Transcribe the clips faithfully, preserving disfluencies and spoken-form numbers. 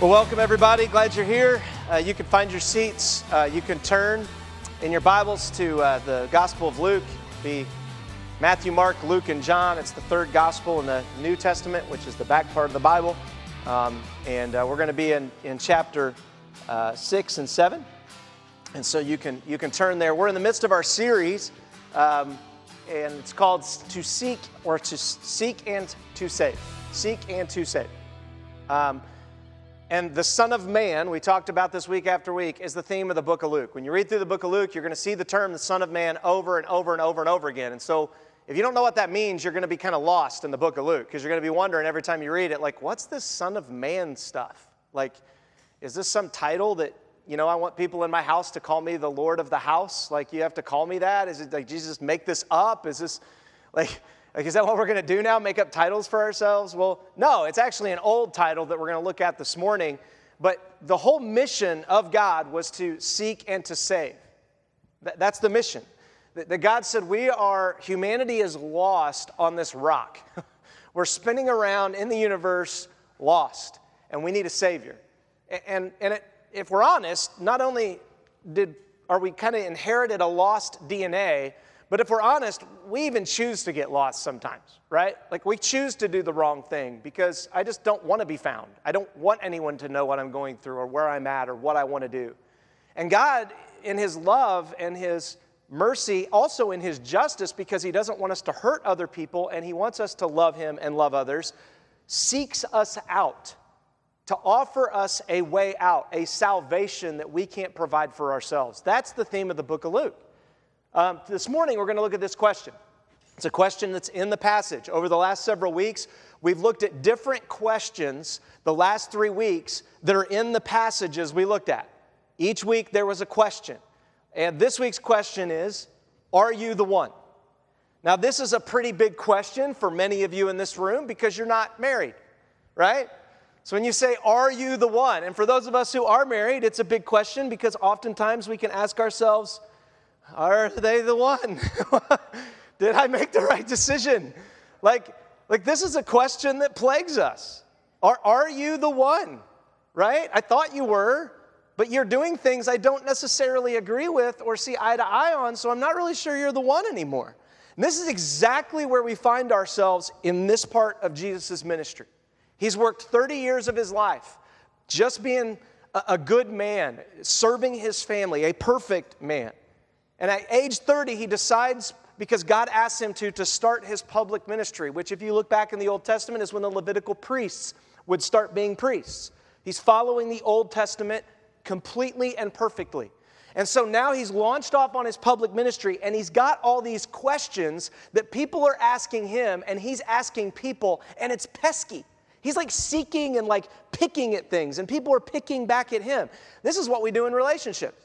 Well, welcome everybody. Glad you're here. Uh, you can find your seats. Uh, you can turn in your Bibles to uh, the Gospel of Luke. It'll be Matthew, Mark, Luke, and John. It's the third Gospel in the New Testament, which is the back part of the Bible. Um, and uh, we're going to be in, in chapter uh, six and seven. And so you can you can turn there. We're in the midst of our series, um, and it's called "To Seek" or "To Seek and to Save." Seek and to save. Um, And the Son of Man, we talked about this week after week, is the theme of the book of Luke. When you read through the book of Luke, you're going to see the term the Son of Man over and over and over and over again. And so if you don't know what that means, you're going to be kind of lost in the book of Luke because you're going to be wondering every time you read it, like, what's this Son of Man stuff? Like, is this some title that, you know, I want people in my house to call me the Lord of the house? Like, you have to call me that? Is it like, Jesus, make this up? Is this like... Like, is that what we're going to do now, make up titles for ourselves? Well, no, it's actually an old title that we're going to look at this morning. But the whole mission of God was to seek and to save. That's the mission. That God said, we are, humanity is lost on this rock. We're spinning around in the universe lost, and we need a Savior. And, and it, if we're honest, not only did are we kind of inherited a lost D N A, but if we're honest, we even choose to get lost sometimes, right? Like, we choose to do the wrong thing because I just don't want to be found. I don't want anyone to know what I'm going through or where I'm at or what I want to do. And God, in his love and his mercy, also in his justice, because he doesn't want us to hurt other people and he wants us to love him and love others, seeks us out to offer us a way out, a salvation that we can't provide for ourselves. That's the theme of the book of Luke. Um, this morning, we're going to look at this question. It's a question that's in the passage. Over the last several weeks, we've looked at different questions the last three weeks that are in the passages we looked at. Each week, there was a question. And this week's question is, are you the one? Now, this is a pretty big question for many of you in this room because you're not married, right? So when you say, are you the one? And for those of us who are married, it's a big question because oftentimes we can ask ourselves, are they the one? Did I make the right decision? Like, like this is a question that plagues us. Are, are you the one? Right? I thought you were, but you're doing things I don't necessarily agree with or see eye to eye on, so I'm not really sure you're the one anymore. And this is exactly where we find ourselves in this part of Jesus' ministry. He's worked thirty years of his life just being a, a good man, serving his family, a perfect man. And at age thirty, he decides, because God asks him to, to start his public ministry, which if you look back in the Old Testament is when the Levitical priests would start being priests. He's following the Old Testament completely and perfectly. And so now he's launched off on his public ministry, and he's got all these questions that people are asking him, and he's asking people, and it's pesky. He's like seeking and like picking at things, and people are picking back at him. This is what we do in relationships.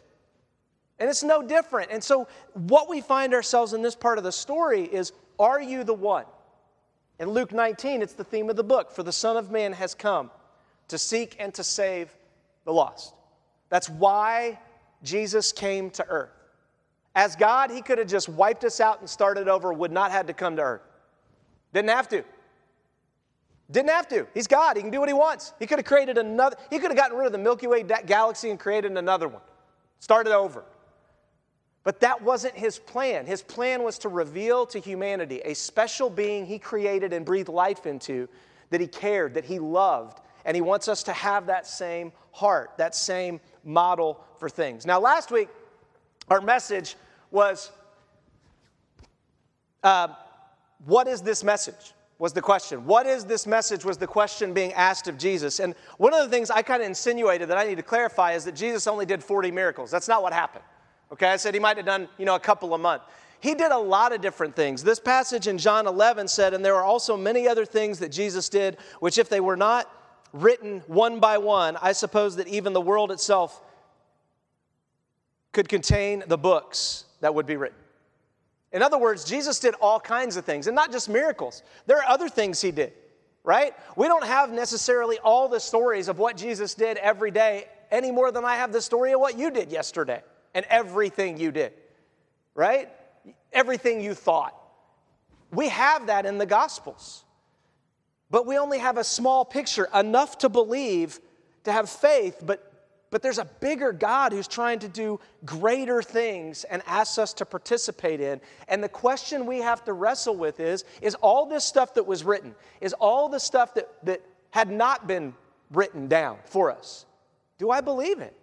And it's no different. And so what we find ourselves in this part of the story is, are you the one? In Luke nineteen, it's the theme of the book. For the Son of Man has come to seek and to save the lost. That's why Jesus came to earth. As God, he could have just wiped us out and started over, would not have had to come to earth. Didn't have to. Didn't have to. He's God. He can do what he wants. He could have created another. He could have gotten rid of the Milky Way galaxy and created another one. Started over. But that wasn't his plan. His plan was to reveal to humanity a special being he created and breathed life into, that he cared, that he loved, and he wants us to have that same heart, that same model for things. Now, last week, our message was, uh, what is this message? Was the question. What is this message was the question being asked of Jesus. And one of the things I kind of insinuated that I need to clarify is that Jesus only did forty miracles. That's not what happened. Okay, I said he might have done, you know, a couple a month. He did a lot of different things. This passage in John eleven said, and there were also many other things that Jesus did, which if they were not written one by one, I suppose that even the world itself could contain the books that would be written. In other words, Jesus did all kinds of things, and not just miracles. There are other things he did, right? We don't have necessarily all the stories of what Jesus did every day any more than I have the story of what you did yesterday. And everything you did, right? Everything you thought. We have that in the Gospels. But we only have a small picture, enough to believe to have faith, but but there's a bigger God who's trying to do greater things and asks us to participate in. And the question we have to wrestle with is, is all this stuff that was written, is all the stuff that, that had not been written down for us, do I believe it?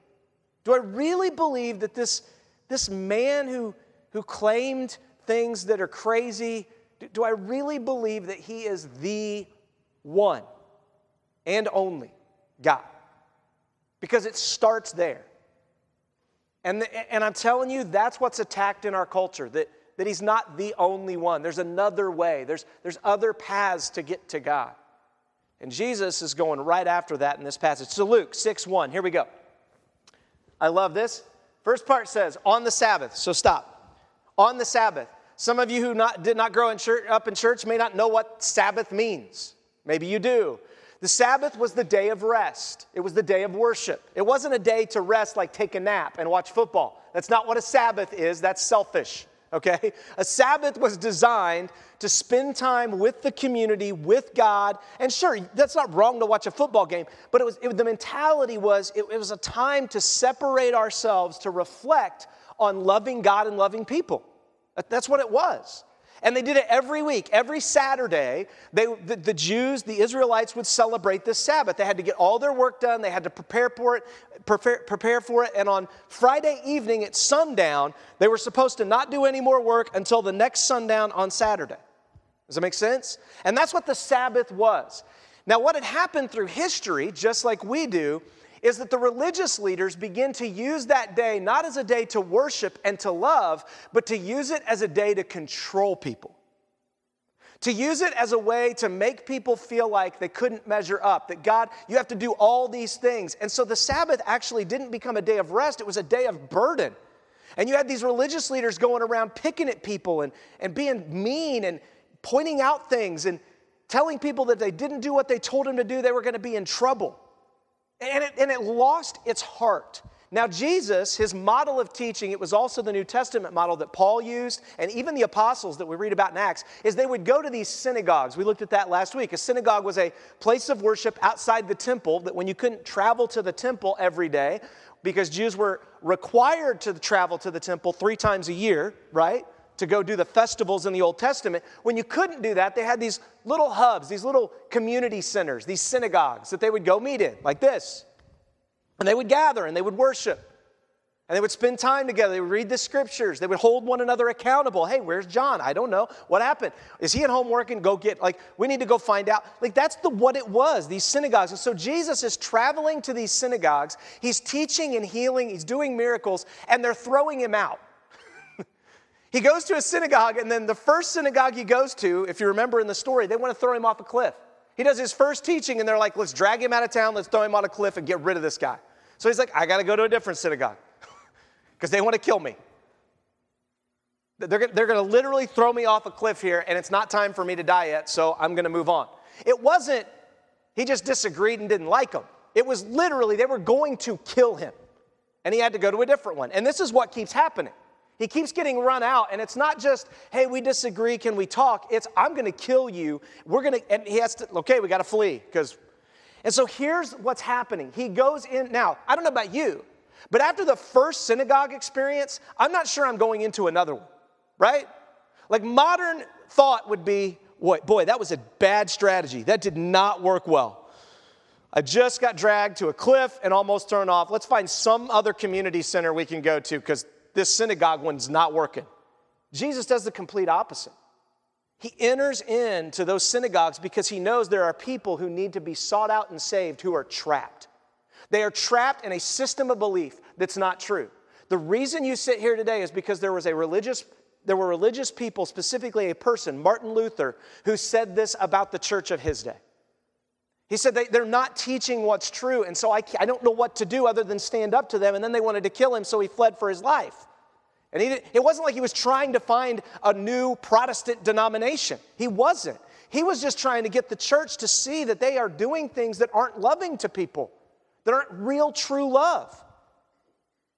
Do I really believe that this, this man who, who claimed things that are crazy, do, do I really believe that he is the one and only God? Because it starts there. And, the, and I'm telling you, that's what's attacked in our culture, that, that he's not the only one. There's another way. There's, there's other paths to get to God. And Jesus is going right after that in this passage. So Luke six one, here we go. I love this. First part says, on the Sabbath. So stop. On the Sabbath. Some of you who not, did not grow in church, up in church may not know what Sabbath means. Maybe you do. The Sabbath was the day of rest. It was the day of worship. It wasn't a day to rest like take a nap and watch football. That's not what a Sabbath is. That's selfish, okay? A Sabbath was designed to spend time with the community, with God. And sure, that's not wrong to watch a football game, but it was it, the mentality was it, it was a time to separate ourselves, to reflect on loving God and loving people. That, that's what it was. And they did it every week. Every Saturday, they, the, the Jews, the Israelites, would celebrate this Sabbath. They had to get all their work done. They had to prepare for it, prepare, prepare for it. And on Friday evening at sundown, they were supposed to not do any more work until the next sundown on Saturday. Does that make sense? And that's what the Sabbath was. Now, what had happened through history, just like we do, is that the religious leaders begin to use that day not as a day to worship and to love, but to use it as a day to control people. To use it as a way to make people feel like they couldn't measure up, that God, you have to do all these things. And so the Sabbath actually didn't become a day of rest, it was a day of burden. And you had these religious leaders going around picking at people and, and being mean and pointing out things and telling people that they didn't do what they told them to do, they were going to be in trouble. And it, and it lost its heart. Now Jesus, his model of teaching, it was also the New Testament model that Paul used, and even the apostles that we read about in Acts, is they would go to these synagogues. We looked at that last week. A synagogue was a place of worship outside the temple that when you couldn't travel to the temple every day, because Jews were required to travel to the temple three times a year, right? To go do the festivals in the Old Testament. When you couldn't do that, they had these little hubs, these little community centers, these synagogues that they would go meet in, like this. And they would gather and they would worship. And they would spend time together. They would read the scriptures. They would hold one another accountable. Hey, where's John? I don't know. What happened? Is he at home working? Go get, like, we need to go find out. Like, that's the what it was, these synagogues. And so Jesus is traveling to these synagogues. He's teaching and healing. He's doing miracles. And they're throwing him out. He goes to a synagogue, and then the first synagogue he goes to, if you remember in the story, they want to throw him off a cliff. He does his first teaching, and they're like, let's drag him out of town, let's throw him on a cliff and get rid of this guy. So he's like, I got to go to a different synagogue because they want to kill me. They're, they're going to literally throw me off a cliff here, and it's not time for me to die yet, so I'm going to move on. It wasn't, he just disagreed and didn't like him. It was literally, they were going to kill him, and he had to go to a different one. And this is what keeps happening. He keeps getting run out, and it's not just, hey, we disagree, can we talk? It's, I'm going to kill you. We're going to, and he has to, okay, we got to flee. because. And so here's what's happening. He goes in, now, I don't know about you, but after the first synagogue experience, I'm not sure I'm going into another one, right? Like modern thought would be, boy, boy, that was a bad strategy. That did not work well. I just got dragged to a cliff and almost turned off. Let's find some other community center we can go to because this synagogue one's not working. Jesus does the complete opposite. He enters into those synagogues because he knows there are people who need to be sought out and saved who are trapped. They are trapped in a system of belief that's not true. The reason you sit here today is because there was a religious, there were religious people, specifically a person, Martin Luther, who said this about the church of his day. He said they, they're not teaching what's true, and so I, I don't know what to do other than stand up to them, and then they wanted to kill him, so he fled for his life. And he didn't, it wasn't like he was trying to find a new Protestant denomination. He wasn't. He was just trying to get the church to see that they are doing things that aren't loving to people, that aren't real true love,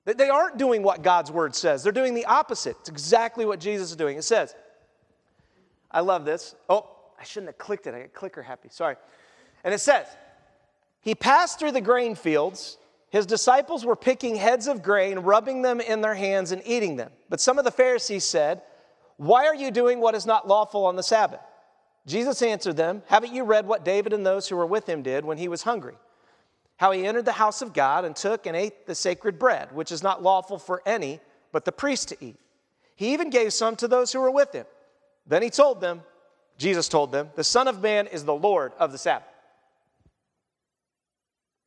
that they aren't doing what God's word says. They're doing the opposite. It's exactly what Jesus is doing. It says, I love this. Oh, I shouldn't have clicked it. I got clicker happy. Sorry. And it says, He passed through the grain fields. His disciples were picking heads of grain, rubbing them in their hands and eating them. But some of the Pharisees said, "Why are you doing what is not lawful on the Sabbath?" Jesus answered them, "Haven't you read what David and those who were with him did when he was hungry? How he entered the house of God and took and ate the sacred bread, which is not lawful for any but the priest to eat. He even gave some to those who were with him. Then he told them," Jesus told them, "the Son of Man is the Lord of the Sabbath."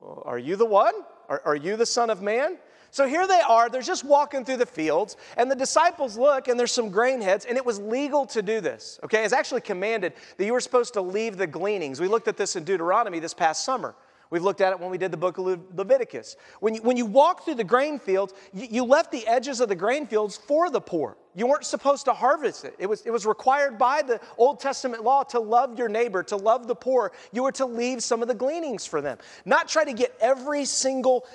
Well, are you the one? Are, are you the Son of Man? So here they are, they're just walking through the fields, and the disciples look, and there's some grain heads, and it was legal to do this, okay? It's actually commanded that you were supposed to leave the gleanings. We looked at this in Deuteronomy this past summer. We've looked at it when we did the book of Le- Leviticus. When you, when you walk through the grain fields, you, you left the edges of the grain fields for the poor. You weren't supposed to harvest it. It was, it was required by the Old Testament law to love your neighbor, to love the poor. You were to leave some of the gleanings for them. Not try to get every single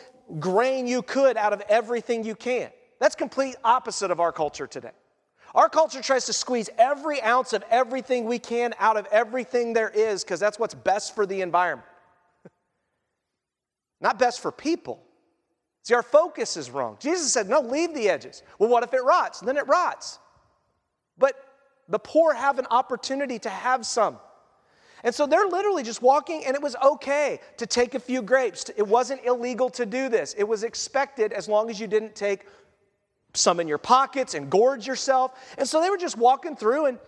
grain you could out of everything you can. That's complete opposite of our culture today. Our culture tries to squeeze every ounce of everything we can out of everything there is because that's what's best for the environment. Not best for people. See, our focus is wrong. Jesus said, no, leave the edges. Well, what if it rots? And then it rots. But the poor have an opportunity to have some. And so they're literally just walking, and it was okay to take a few grapes. It wasn't illegal to do this. It was expected as long as you didn't take some in your pockets and gorge yourself. And so they were just walking through and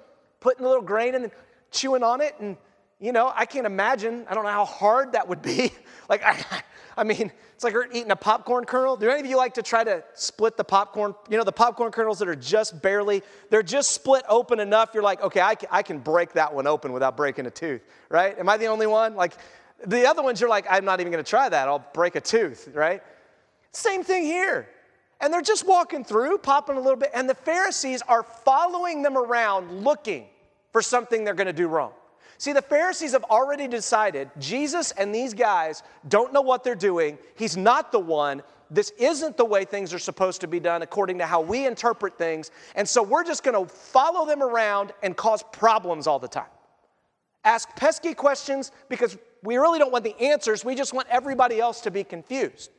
putting a little grain in and chewing on it. And, you know, I can't imagine. I don't know how hard that would be. Like, I, I mean, it's like we're eating a popcorn kernel. Do any of you like to try to split the popcorn? You know, the popcorn kernels that are just barely, they're just split open enough. You're like, okay, I can, I can break that one open without breaking a tooth, right? Am I the only one? Like, the other ones, you're like, I'm not even going to try that. I'll break a tooth, right? Same thing here. And they're just walking through, popping a little bit. And the Pharisees are following them around looking for something they're going to do wrong. See, the Pharisees have already decided Jesus and these guys don't know what they're doing. He's not the one. This isn't the way things are supposed to be done according to how we interpret things. And so we're just going to follow them around and cause problems all the time. Ask pesky questions because we really don't want the answers. We just want everybody else to be confused.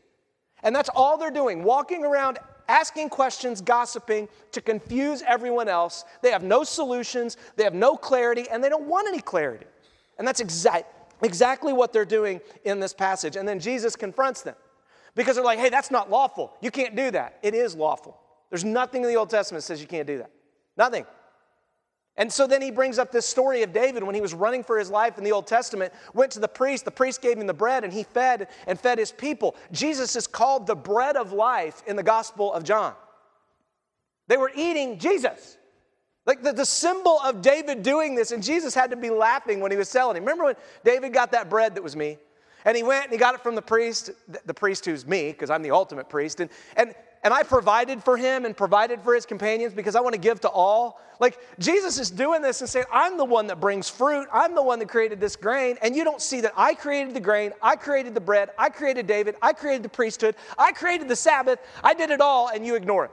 And that's all they're doing, walking around asking questions, gossiping, to confuse everyone else. They have no solutions, they have no clarity, and they don't want any clarity. And that's exa- exactly what they're doing in this passage. And then Jesus confronts them because they're like, hey, that's not lawful. You can't do that. It is lawful. There's nothing in the Old Testament that says you can't do that. Nothing. And so then he brings up this story of David when he was running for his life in the Old Testament, went to the priest, the priest gave him the bread, and he fed and fed his people. Jesus is called the bread of life in the Gospel of John. They were eating Jesus. Like the, the symbol of David doing this, and Jesus had to be laughing when he was selling him. Remember when David got that bread that was me? And he went and he got it from the priest, the, the priest who's me, because I'm the ultimate priest, and and. And I provided for him and provided for his companions because I want to give to all. Like, Jesus is doing this and saying, I'm the one that brings fruit. I'm the one that created this grain. And you don't see that I created the grain. I created the bread. I created David. I created the priesthood. I created the Sabbath. I did it all, and you ignore it.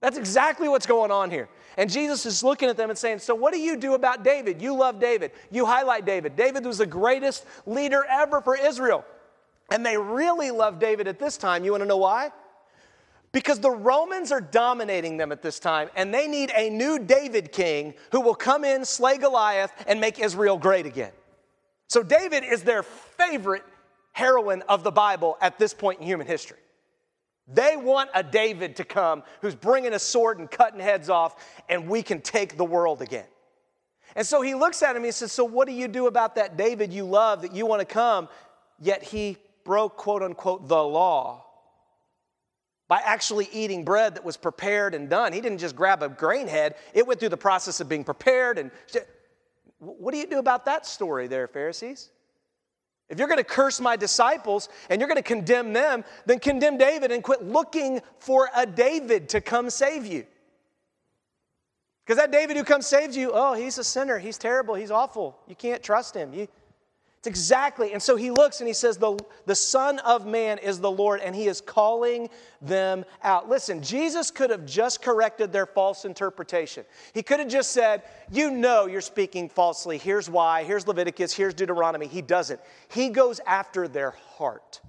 That's exactly what's going on here. And Jesus is looking at them and saying, so what do you do about David? You love David. You highlight David. David was the greatest leader ever for Israel. And they really love David at this time. You want to know why? Because the Romans are dominating them at this time, and they need a new David king who will come in, slay Goliath, and make Israel great again. So David is their favorite heroine of the Bible at this point in human history. They want a David to come who's bringing a sword and cutting heads off, and we can take the world again. And so he looks at him and he says, so what do you do about that David you love that you want to come, yet he broke, quote unquote, the law? By actually eating bread that was prepared and done. He didn't just grab a grain head. It went through the process of being prepared. And what do you do about that story there, Pharisees? If you're going to curse my disciples and you're going to condemn them, then condemn David and quit looking for a David to come save you. Because that David who comes saves you, oh, he's a sinner. He's terrible. He's awful. You can't trust him. You, It's exactly. And so he looks and he says, the, the Son of Man is the Lord, and he is calling them out. Listen, Jesus could have just corrected their false interpretation. He could have just said, you know you're speaking falsely. Here's why. Here's Leviticus. Here's Deuteronomy. He doesn't. He goes after their heart.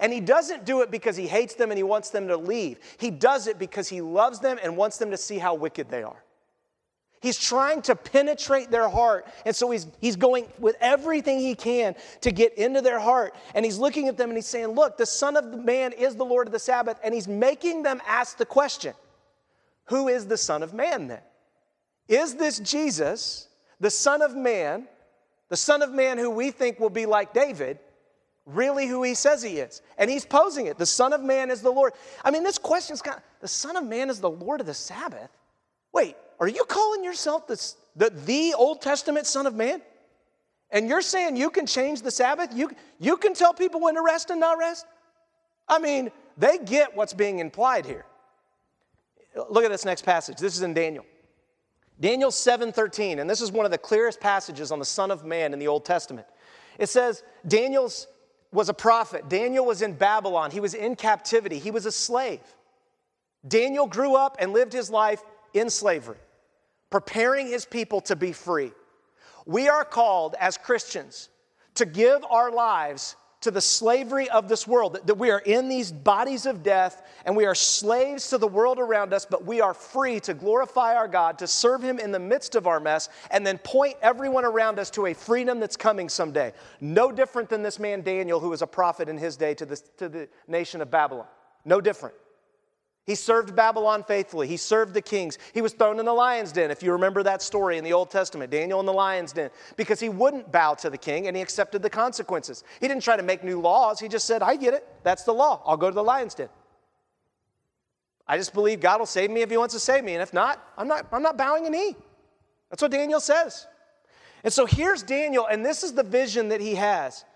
And he doesn't do it because he hates them and he wants them to leave. He does it because he loves them and wants them to see how wicked they are. He's trying to penetrate their heart. And so he's, he's going with everything he can to get into their heart. And he's looking at them and he's saying, look, the Son of Man is the Lord of the Sabbath. And he's making them ask the question, who is the Son of Man then? Is this Jesus, the Son of Man, the Son of Man who we think will be like David, really who he says he is? And he's posing it. The Son of Man is the Lord. I mean, this question's kind of, the Son of Man is the Lord of the Sabbath? Wait, are you calling yourself the, the, the Old Testament Son of Man? And you're saying you can change the Sabbath? You, you can tell people when to rest and not rest? I mean, they get what's being implied here. Look at this next passage. This is in Daniel. Daniel seven thirteen, and this is one of the clearest passages on the Son of Man in the Old Testament. It says, Daniel's was a prophet. Daniel was in Babylon. He was in captivity. He was a slave. Daniel grew up and lived his life in slavery, preparing his people to be free. We are called as Christians to give our lives to the slavery of this world, that we are in these bodies of death and we are slaves to the world around us, but we are free to glorify our God, to serve him in the midst of our mess, and then point everyone around us to a freedom that's coming someday. No different than this man Daniel, who was a prophet in his day to the, to the nation of Babylon. No different. He served Babylon faithfully. He served the kings. He was thrown in the lion's den, if you remember that story in the Old Testament, Daniel in the lion's den, because he wouldn't bow to the king and he accepted the consequences. He didn't try to make new laws. He just said, I get it. That's the law. I'll go to the lion's den. I just believe God will save me if he wants to save me. And if not, I'm not, I'm not bowing a knee. That's what Daniel says. And so here's Daniel, and this is the vision that he has.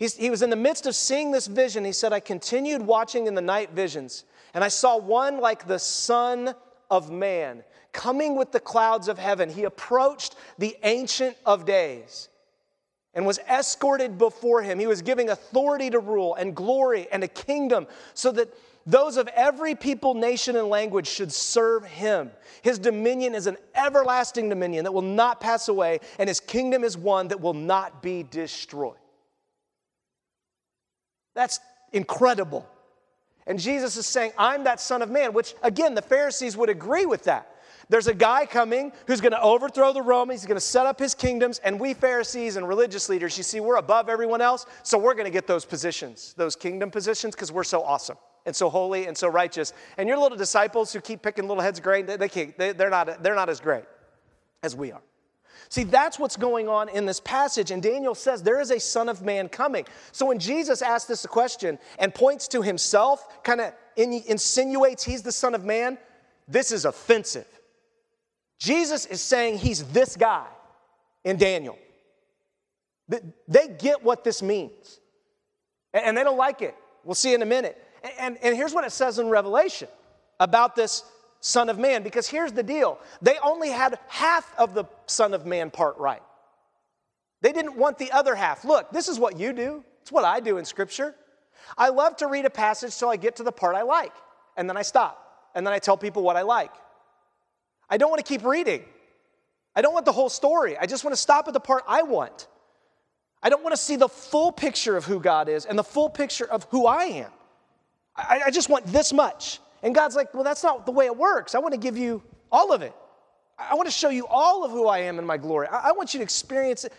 He's, he was in the midst of seeing this vision. He said, I continued watching in the night visions, and I saw one like the Son of Man coming with the clouds of heaven. He approached the Ancient of Days and was escorted before him. He was giving authority to rule and glory and a kingdom so that those of every people, nation, and language should serve him. His dominion is an everlasting dominion that will not pass away, and his kingdom is one that will not be destroyed. That's incredible. And Jesus is saying, I'm that Son of Man, which, again, the Pharisees would agree with that. There's a guy coming who's going to overthrow the Romans. He's going to set up his kingdoms. And we Pharisees and religious leaders, you see, we're above everyone else. So we're going to get those positions, those kingdom positions, because we're so awesome and so holy and so righteous. And your little disciples who keep picking little heads of grain, they, they can't, they, they're not, they're not as great as we are. See, that's what's going on in this passage. And Daniel says there is a Son of Man coming. So when Jesus asks this question and points to himself, kind of insinuates he's the Son of Man, this is offensive. Jesus is saying he's this guy in Daniel. They get what this means. And they don't like it. We'll see in a minute. And, and here's what it says in Revelation about this Son of Man, because here's the deal. They only had half of the Son of Man part right. They didn't want the other half. Look, this is what you do. It's what I do in Scripture. I love to read a passage till I get to the part I like, and then I stop, and then I tell people what I like. I don't want to keep reading. I don't want the whole story. I just want to stop at the part I want. I don't want to see the full picture of who God is and the full picture of who I am. I, I just want this much. And God's like, well, that's not the way it works. I want to give you all of it. I want to show you all of who I am in my glory. I want you to experience it.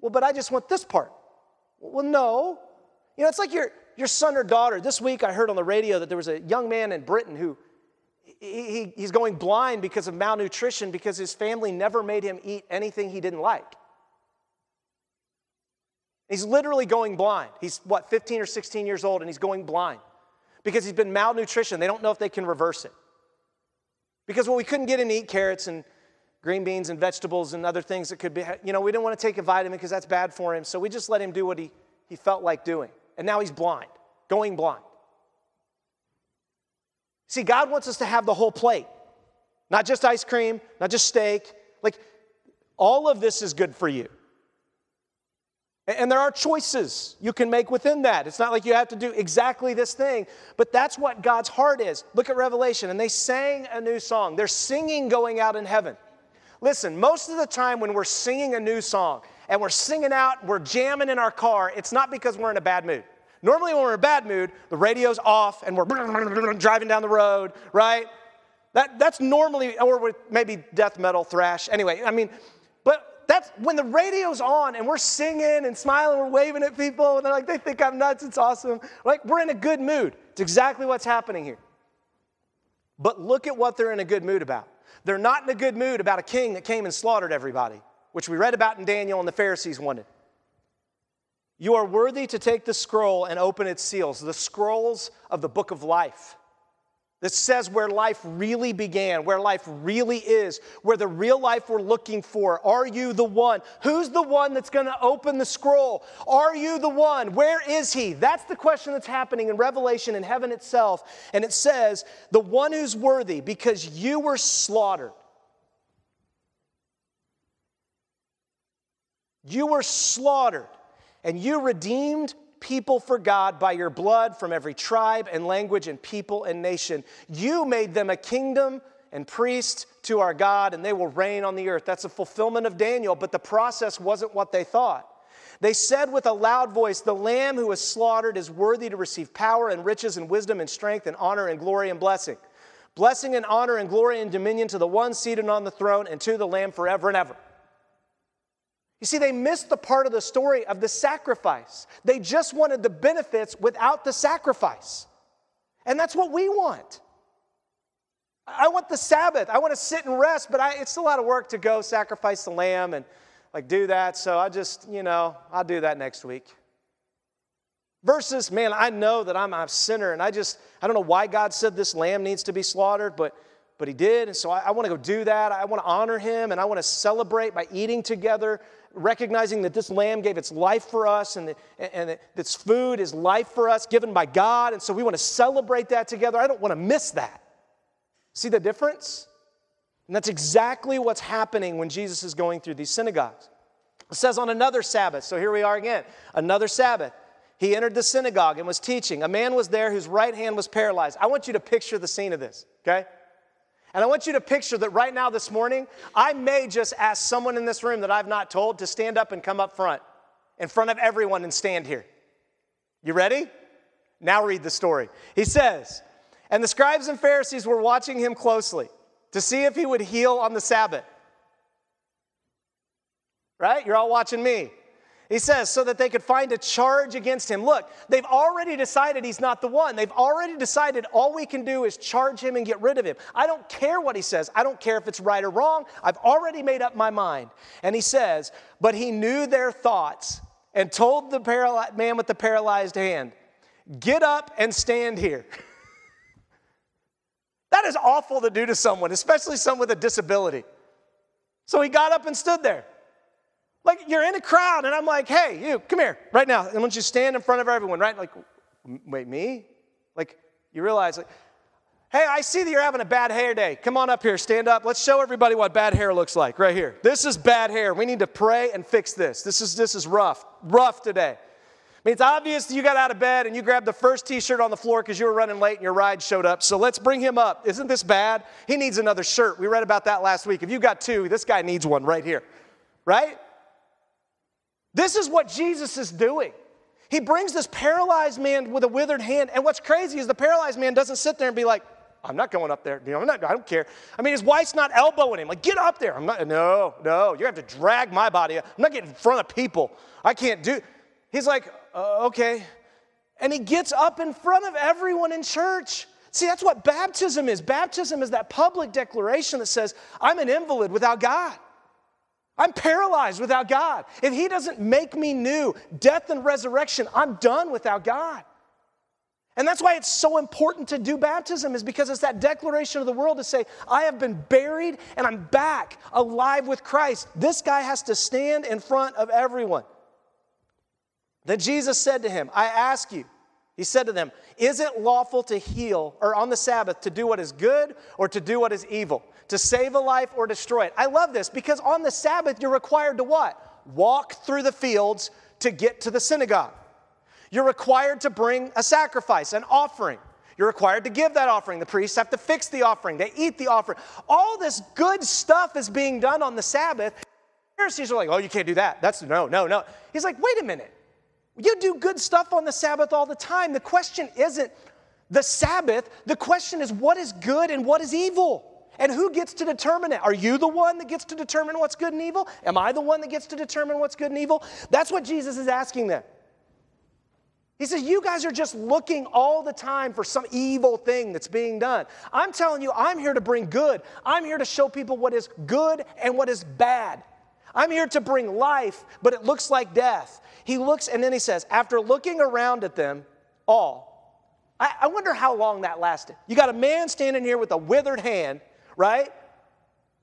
Well, but I just want this part. Well, no. You know, it's like your, your son or daughter. This week I heard on the radio that there was a young man in Britain who he, he's going blind because of malnutrition because his family never made him eat anything he didn't like. He's literally going blind. He's, what, fifteen or sixteen years old, and he's going blind. Because he's been malnutrition. They don't know if they can reverse it. Because, well, we couldn't get him to eat carrots and green beans and vegetables and other things that could be, you know, we didn't want to take a vitamin because that's bad for him. So we just let him do what he, he felt like doing. And now he's blind, going blind. See, God wants us to have the whole plate. Not just ice cream, not just steak. Like, all of this is good for you. And there are choices you can make within that. It's not like you have to do exactly this thing, but that's what God's heart is. Look at Revelation, and they sang a new song. They're singing going out in heaven. Listen, most of the time when we're singing a new song and we're singing out, we're jamming in our car, it's not because we're in a bad mood. Normally when we're in a bad mood, the radio's off and we're driving down the road, right? That, that's normally, or with maybe death metal, thrash. Anyway, I mean, but... that's when the radio's on and we're singing and smiling, we're waving at people, and they're like, they think I'm nuts, it's awesome. Like, we're in a good mood. It's exactly what's happening here. But look at what they're in a good mood about. They're not in a good mood about a king that came and slaughtered everybody, which we read about in Daniel and the Pharisees wanted. You are worthy to take the scroll and open its seals, the scrolls of the book of life. That says where life really began, where life really is, where the real life we're looking for. Are you the one? Who's the one that's going to open the scroll? Are you the one? Where is he? That's the question that's happening in Revelation in heaven itself. And it says, the one who's worthy, because you were slaughtered. You were slaughtered, and you redeemed people for God by your blood from every tribe and language and people and nation. You made them a kingdom and priests to our God, and they will reign on the earth. That's a fulfillment of Daniel, but the process wasn't what they thought. They said with a loud voice, the Lamb who was slaughtered is worthy to receive power and riches and wisdom and strength and honor and glory and blessing. Blessing and honor and glory and dominion to the one seated on the throne and to the Lamb forever and ever. You see, they missed the part of the story of the sacrifice. They just wanted the benefits without the sacrifice. And that's what we want. I want the Sabbath. I want to sit and rest, but I, it's a lot of work to go sacrifice the lamb and like do that. So I just, you know, I'll do that next week. Versus, man, I know that I'm a sinner, and I just, I don't know why God said this lamb needs to be slaughtered, but But he did, and so I, I want to go do that. I want to honor him, and I want to celebrate by eating together, recognizing that this lamb gave its life for us, and, the, and that this food is life for us, given by God, and so we want to celebrate that together. I don't want to miss that. See the difference? And that's exactly what's happening when Jesus is going through these synagogues. It says on another Sabbath, so here we are again, another Sabbath. He entered the synagogue and was teaching. A man was there whose right hand was paralyzed. I want you to picture the scene of this, okay? And I want you to picture that right now this morning, I may just ask someone in this room that I've not told to stand up and come up front, in front of everyone, and stand here. You ready? Now read the story. He says, and the scribes and Pharisees were watching him closely to see if he would heal on the Sabbath. Right? You're all watching me. He says, so that they could find a charge against him. Look, they've already decided he's not the one. They've already decided all we can do is charge him and get rid of him. I don't care what he says. I don't care if it's right or wrong. I've already made up my mind. And he says, but he knew their thoughts and told the paral- man with the paralyzed hand, get up and stand here. That is awful to do to someone, especially someone with a disability. So he got up and stood there. Like, you're in a crowd, and I'm like, hey, you, come here, right now. And once you stand in front of everyone, right? Like, wait, me? Like, you realize, like, hey, I see that you're having a bad hair day. Come on up here, stand up. Let's show everybody what bad hair looks like right here. This is bad hair. We need to pray and fix this. This is this is rough, rough today. I mean, it's obvious that you got out of bed, and you grabbed the first T-shirt on the floor because you were running late, and your ride showed up. So let's bring him up. Isn't this bad? He needs another shirt. We read about that last week. If you got two, this guy needs one right here, right? This is what Jesus is doing. He brings this paralyzed man with a withered hand. And what's crazy is the paralyzed man doesn't sit there and be like, I'm not going up there. You know, I'm not, I don't care. I mean, his wife's not elbowing him. Like, get up there. I'm not. No, no. You have to drag my body up. I'm not getting in front of people. I can't do. He's like, uh, okay. And he gets up in front of everyone in church. See, that's what baptism is. Baptism is that public declaration that says, I'm an invalid without God. I'm paralyzed without God. If he doesn't make me new, death and resurrection, I'm done without God. And that's why it's so important to do baptism, is because it's that declaration of the world to say, I have been buried and I'm back alive with Christ. This guy has to stand in front of everyone. Then Jesus said to him, I ask you, he said to them, is it lawful to heal, or on the Sabbath, to do what is good or to do what is evil? To save a life or destroy it? I love this, because on the Sabbath, you're required to what? Walk through the fields to get to the synagogue. You're required to bring a sacrifice, an offering. You're required to give that offering. The priests have to fix the offering. They eat the offering. All this good stuff is being done on the Sabbath. The Pharisees are like, oh, you can't do that. That's no, no, no. He's like, wait a minute. You do good stuff on the Sabbath all the time. The question isn't the Sabbath. The question is what is good and what is evil? And who gets to determine it? Are you the one that gets to determine what's good and evil? Am I the one that gets to determine what's good and evil? That's what Jesus is asking them. He says, you guys are just looking all the time for some evil thing that's being done. I'm telling you, I'm here to bring good. I'm here to show people what is good and what is bad. I'm here to bring life, but it looks like death. He looks, and then he says, after looking around at them all, I, I wonder how long that lasted. You got a man standing here with a withered hand, right?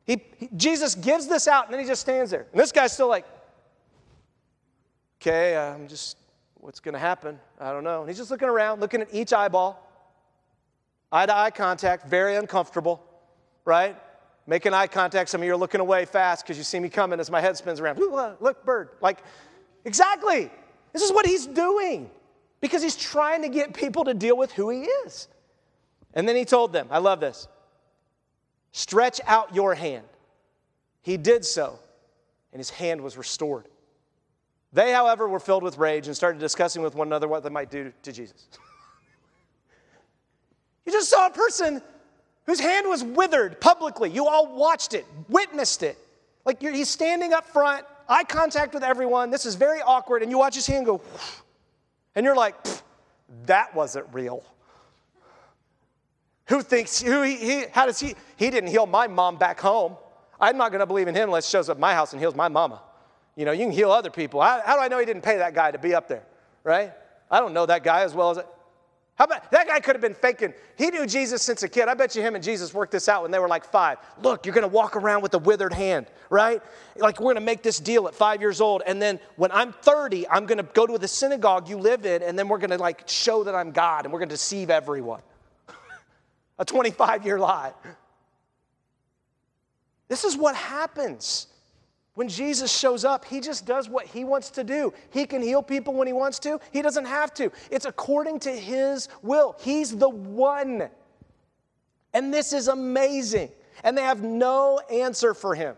He, he Jesus gives this out, and then he just stands there. And this guy's still like, okay, I'm just... what's going to happen? I don't know. And he's just looking around, looking at each eyeball, eye-to-eye contact, very uncomfortable, right? Making eye contact. Some of you are looking away fast because you see me coming as my head spins around. Look, bird. Like, exactly. This is what he's doing because he's trying to get people to deal with who he is. And then he told them, I love this, stretch out your hand. He did so, and his hand was restored. They, however, were filled with rage and started discussing with one another what they might do to Jesus. You just saw a person whose hand was withered publicly. You all watched it, witnessed it. Like you're, he's standing up front, eye contact with everyone. This is very awkward. And you watch his hand go, and you're like, that wasn't real. Who thinks, who he, he, how does he, he didn't heal my mom back home. I'm not going to believe in him unless he shows up at my house and heals my mama. You know, you can heal other people. How, how do I know he didn't pay that guy to be up there, right? I don't know that guy as well as I. How about, that guy could have been faking. He knew Jesus since a kid. I bet you him and Jesus worked this out when they were like five. Look, you're going to walk around with a withered hand, right? Like we're going to make this deal at five years old. And then when I'm thirty, I'm going to go to the synagogue you live in. And then we're going to like show that I'm God. And we're going to deceive everyone. A twenty-five-year lie. This is what happens. When Jesus shows up, he just does what he wants to do. He can heal people when he wants to. He doesn't have to. It's according to his will. He's the one. And this is amazing. And they have no answer for him.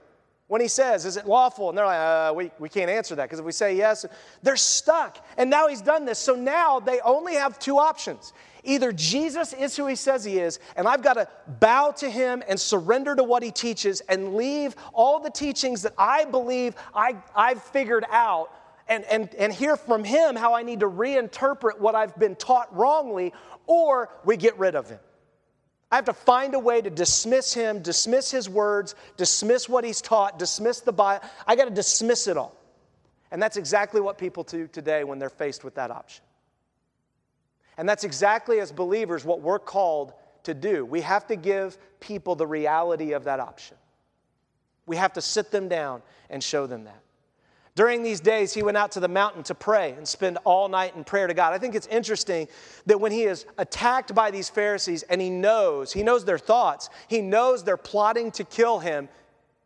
When he says, is it lawful? And they're like, uh, we, we can't answer that because if we say yes, they're stuck. And now he's done this. So now they only have two options. Either Jesus is who he says he is, and I've got to bow to him and surrender to what he teaches and leave all the teachings that I believe I, I've figured out and, and, and hear from him how I need to reinterpret what I've been taught wrongly, or we get rid of him. I have to find a way to dismiss him, dismiss his words, dismiss what he's taught, dismiss the Bible. I got to dismiss it all. And that's exactly what people do today when they're faced with that option. And that's exactly as believers what we're called to do. We have to give people the reality of that option. We have to sit them down and show them that. During these days, he went out to the mountain to pray and spend all night in prayer to God. I think it's interesting that when he is attacked by these Pharisees and he knows, he knows their thoughts, he knows they're plotting to kill him,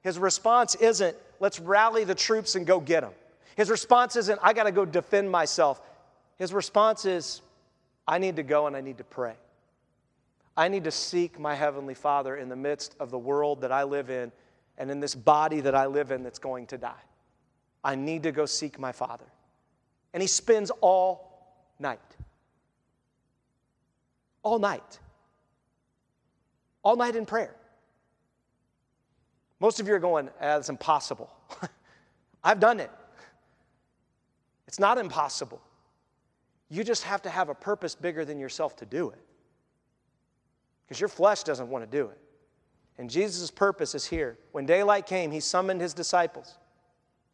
his response isn't, let's rally the troops and go get them. His response isn't, I got to go defend myself. His response is, I need to go and I need to pray. I need to seek my Heavenly Father in the midst of the world that I live in and in this body that I live in that's going to die. I need to go seek my Father. And he spends all night. All night. All night in prayer. Most of you are going, ah, that's impossible. I've done it. It's not impossible. You just have to have a purpose bigger than yourself to do it. Because your flesh doesn't want to do it. And Jesus' purpose is here. When daylight came, he summoned his disciples.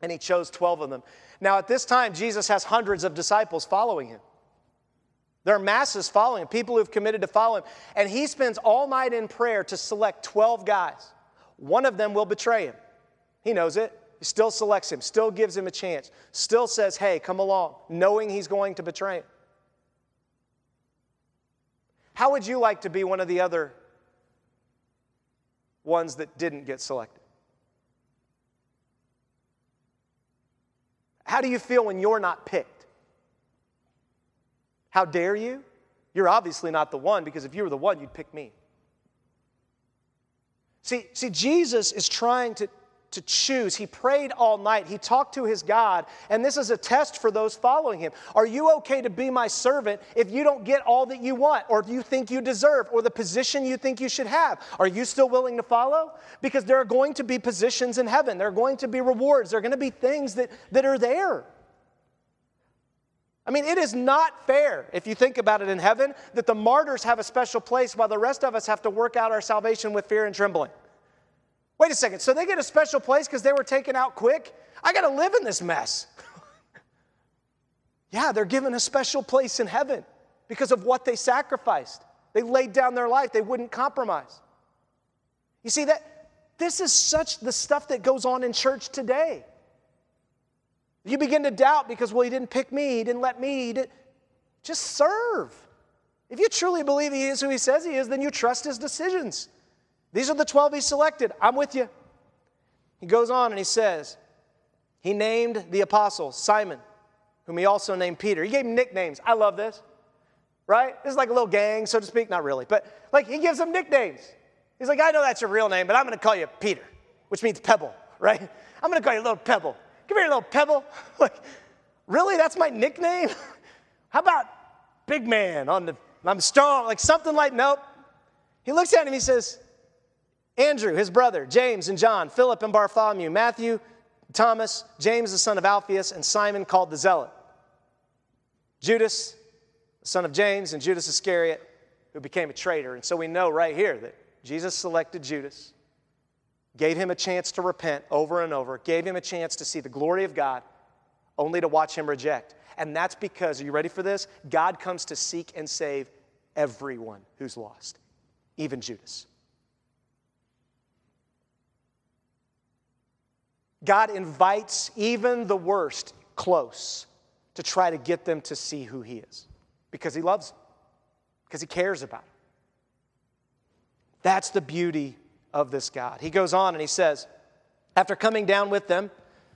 And he chose twelve of them. Now at this time, Jesus has hundreds of disciples following him. There are masses following him, people who've committed to follow him. And he spends all night in prayer to select twelve guys. One of them will betray him. He knows it. He still selects him, still gives him a chance, still says, hey, come along, knowing he's going to betray him. How would you like to be one of the other ones that didn't get selected? How do you feel when you're not picked? How dare you? You're obviously not the one, because if you were the one, you'd pick me. See, see, Jesus is trying to, to choose. He prayed all night. He talked to his God, and this is a test for those following him. Are you okay to be my servant if you don't get all that you want, or if you think you deserve, or the position you think you should have? Are you still willing to follow? Because there are going to be positions in heaven. There are going to be rewards. There are going to be things that, that are there. I mean, it is not fair, if you think about it in heaven, that the martyrs have a special place while the rest of us have to work out our salvation with fear and trembling. Wait a second, so they get a special place because they were taken out quick? I got to live in this mess. Yeah, they're given a special place in heaven because of what they sacrificed. They laid down their life. They wouldn't compromise. You see, that this is such the stuff that goes on in church today. You begin to doubt because, well, he didn't pick me, he didn't let me, he didn't. Just serve. If you truly believe he is who he says he is, then you trust his decisions. These are the twelve he selected. I'm with you. He goes on and he says, he named the apostles Simon, whom he also named Peter. He gave him nicknames. I love this, right? This is like a little gang, so to speak. Not really, but like he gives them nicknames. He's like, I know that's your real name, but I'm going to call you Peter, which means pebble, right? I'm going to call you little pebble. Come here, little pebble. Like, really? That's my nickname? How about big man on the, I'm strong, like something like, nope. He looks at him, he says, Andrew, his brother, James and John, Philip and Bartholomew, Matthew, Thomas, James, the son of Alphaeus, and Simon called the Zealot. Judas, the son of James, and Judas Iscariot, who became a traitor. And so we know right here that Jesus selected Judas, gave him a chance to repent over and over, gave him a chance to see the glory of God, only to watch him reject. And that's because, are you ready for this? God comes to seek and save everyone who's lost, even Judas. God invites even the worst close to try to get them to see who he is, because he loves them, because he cares about them. That's the beauty of of this God. He goes on and he says, after coming down with them,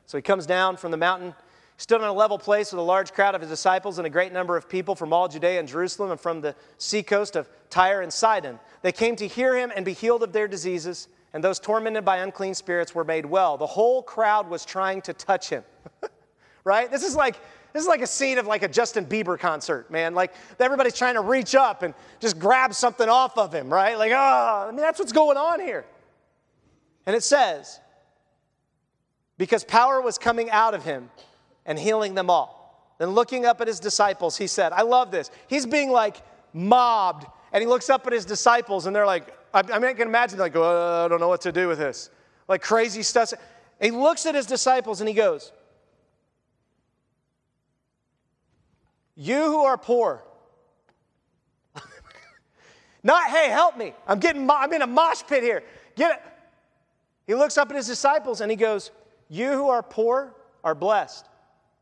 so he comes down from the mountain, stood on a level place with a large crowd of his disciples and a great number of people from all Judea and Jerusalem and from the seacoast of Tyre and Sidon. They came to hear him and be healed of their diseases, and those tormented by unclean spirits were made well. The whole crowd was trying to touch him. Right? This is like This is like a scene of like a Justin Bieber concert, man. Like everybody's trying to reach up and just grab something off of him, right? Like, oh, I mean, that's what's going on here. And it says, because power was coming out of him and healing them all. Then looking up at his disciples, he said, I love this. He's being like mobbed, and he looks up at his disciples and they're like, I, I mean, I can imagine like, oh, I don't know what to do with this. Like crazy stuff. And he looks at his disciples and he goes, you who are poor. Not, hey, help me. I'm getting, mo- I'm in a mosh pit here. Get it. He looks up at his disciples and he goes, you who are poor are blessed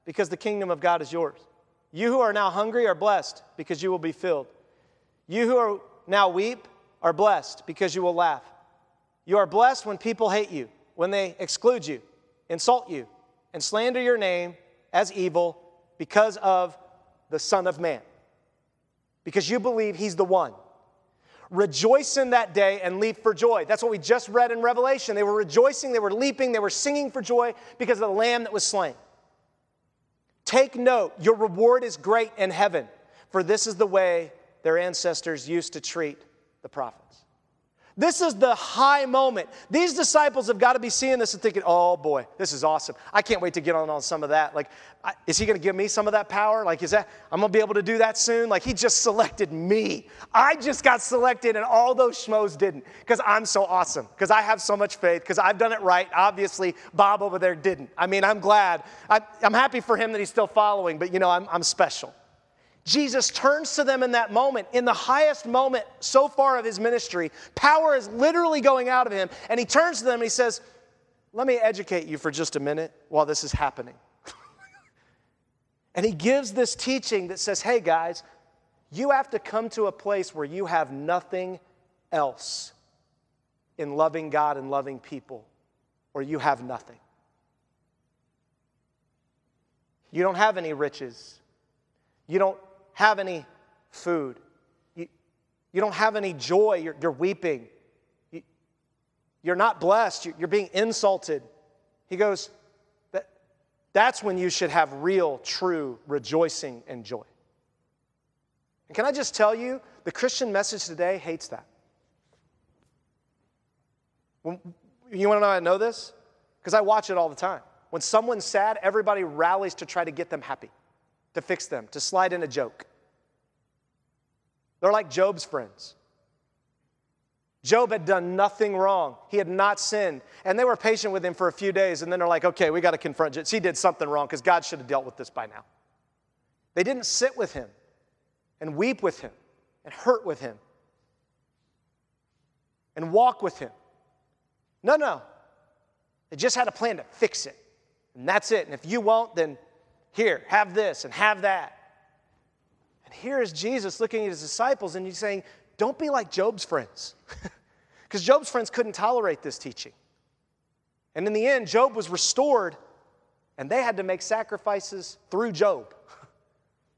because the kingdom of God is yours. You who are now hungry are blessed because you will be filled. You who are now weep are blessed because you will laugh. You are blessed when people hate you, when they exclude you, insult you, and slander your name as evil because of the Son of Man, because you believe he's the one. Rejoice in that day and leap for joy. That's what we just read in Revelation. They were rejoicing, they were leaping, they were singing for joy because of the Lamb that was slain. Take note, your reward is great in heaven, for this is the way their ancestors used to treat the prophets. This is the high moment. These disciples have got to be seeing this and thinking, oh boy, this is awesome. I can't wait to get on, on some of that. Like, I, is he going to give me some of that power? Like, is that, I'm going to be able to do that soon? Like, he just selected me. I just got selected and all those schmoes didn't because I'm so awesome, because I have so much faith, because I've done it right. Obviously, Bob over there didn't. I mean, I'm glad. I, I'm happy for him that he's still following, but you know, I'm, I'm special. Jesus turns to them in that moment, in the highest moment so far of his ministry. Power is literally going out of him. And he turns to them and he says, let me educate you for just a minute while this is happening. And he gives this teaching that says, hey guys, you have to come to a place where you have nothing else in loving God and loving people, or you have nothing. You don't have any riches. You don't have any food. You, you don't have any joy. You're, you're weeping. You, you're not blessed. You, you're being insulted. He goes, that, that's when you should have real, true rejoicing and joy. And can I just tell you, the Christian message today hates that. When, you want to know how I know this? Because I watch it all the time. When someone's sad, everybody rallies to try to get them happy, to fix them, to slide in a joke. They're like Job's friends. Job had done nothing wrong. He had not sinned. And they were patient with him for a few days, and then they're like, okay, we got to confront Job. He did something wrong because God should have dealt with this by now. They didn't sit with him and weep with him and hurt with him and walk with him. No, no. They just had a plan to fix it. And that's it. And if you won't, then here, have this and have that. And here is Jesus looking at his disciples and he's saying, don't be like Job's friends. Because Job's friends couldn't tolerate this teaching. And in the end, Job was restored and they had to make sacrifices through Job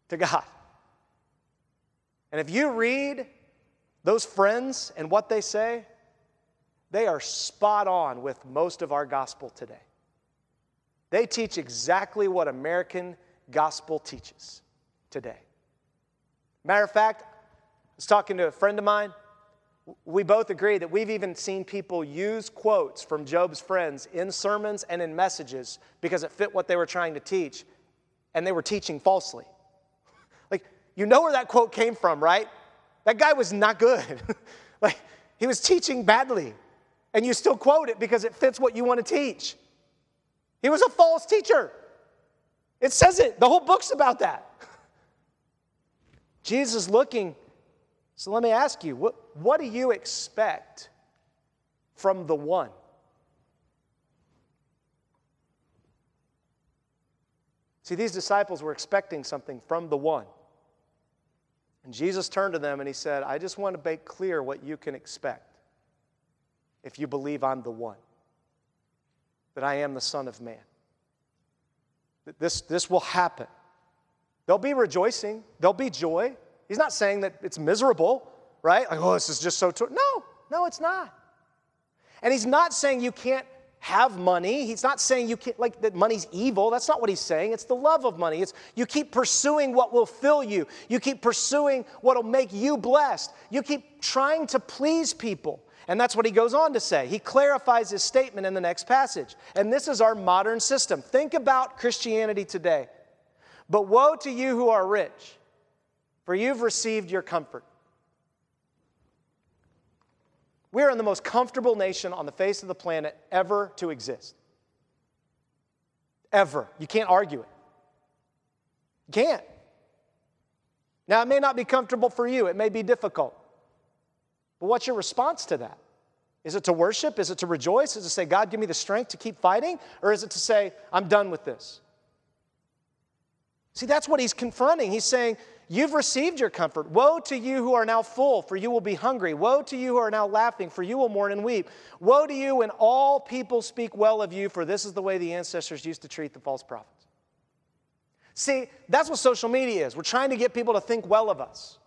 to God. And if you read those friends and what they say, they are spot on with most of our gospel today. They teach exactly what American gospel teaches today. Matter of fact, I was talking to a friend of mine. We both agree that we've even seen people use quotes from Job's friends in sermons and in messages because it fit what they were trying to teach, and they were teaching falsely. Like, you know where that quote came from, right? That guy was not good. Like, he was teaching badly. And you still quote it because it fits what you want to teach. He was a false teacher. It says it. The whole book's about that. Jesus looking. So let me ask you, what, what do you expect from the one? See, these disciples were expecting something from the one. And Jesus turned to them and he said, I just want to make clear what you can expect if you believe I'm the one, that I am the Son of Man. That this, this will happen. There'll be rejoicing. There'll be joy. He's not saying that it's miserable, right? Like, oh, this is just so... T-. No, no, it's not. And he's not saying you can't have money. He's not saying you can't, like, that money's evil. That's not what he's saying. It's the love of money. It's you keep pursuing what will fill you. You keep pursuing what will make you blessed. You keep trying to please people. And that's what he goes on to say. He clarifies his statement in the next passage. And this is our modern system. Think about Christianity today. But woe to you who are rich, for you've received your comfort. We're in the most comfortable nation on the face of the planet ever to exist. Ever. You can't argue it. You can't. Now, it may not be comfortable for you. It may be difficult. But what's your response to that? Is it to worship? Is it to rejoice? Is it to say, God, give me the strength to keep fighting? Or is it to say, I'm done with this? See, that's what he's confronting. He's saying, you've received your comfort. Woe to you who are now full, for you will be hungry. Woe to you who are now laughing, for you will mourn and weep. Woe to you when all people speak well of you, for this is the way the ancestors used to treat the false prophets. See, that's what social media is. We're trying to get people to think well of us.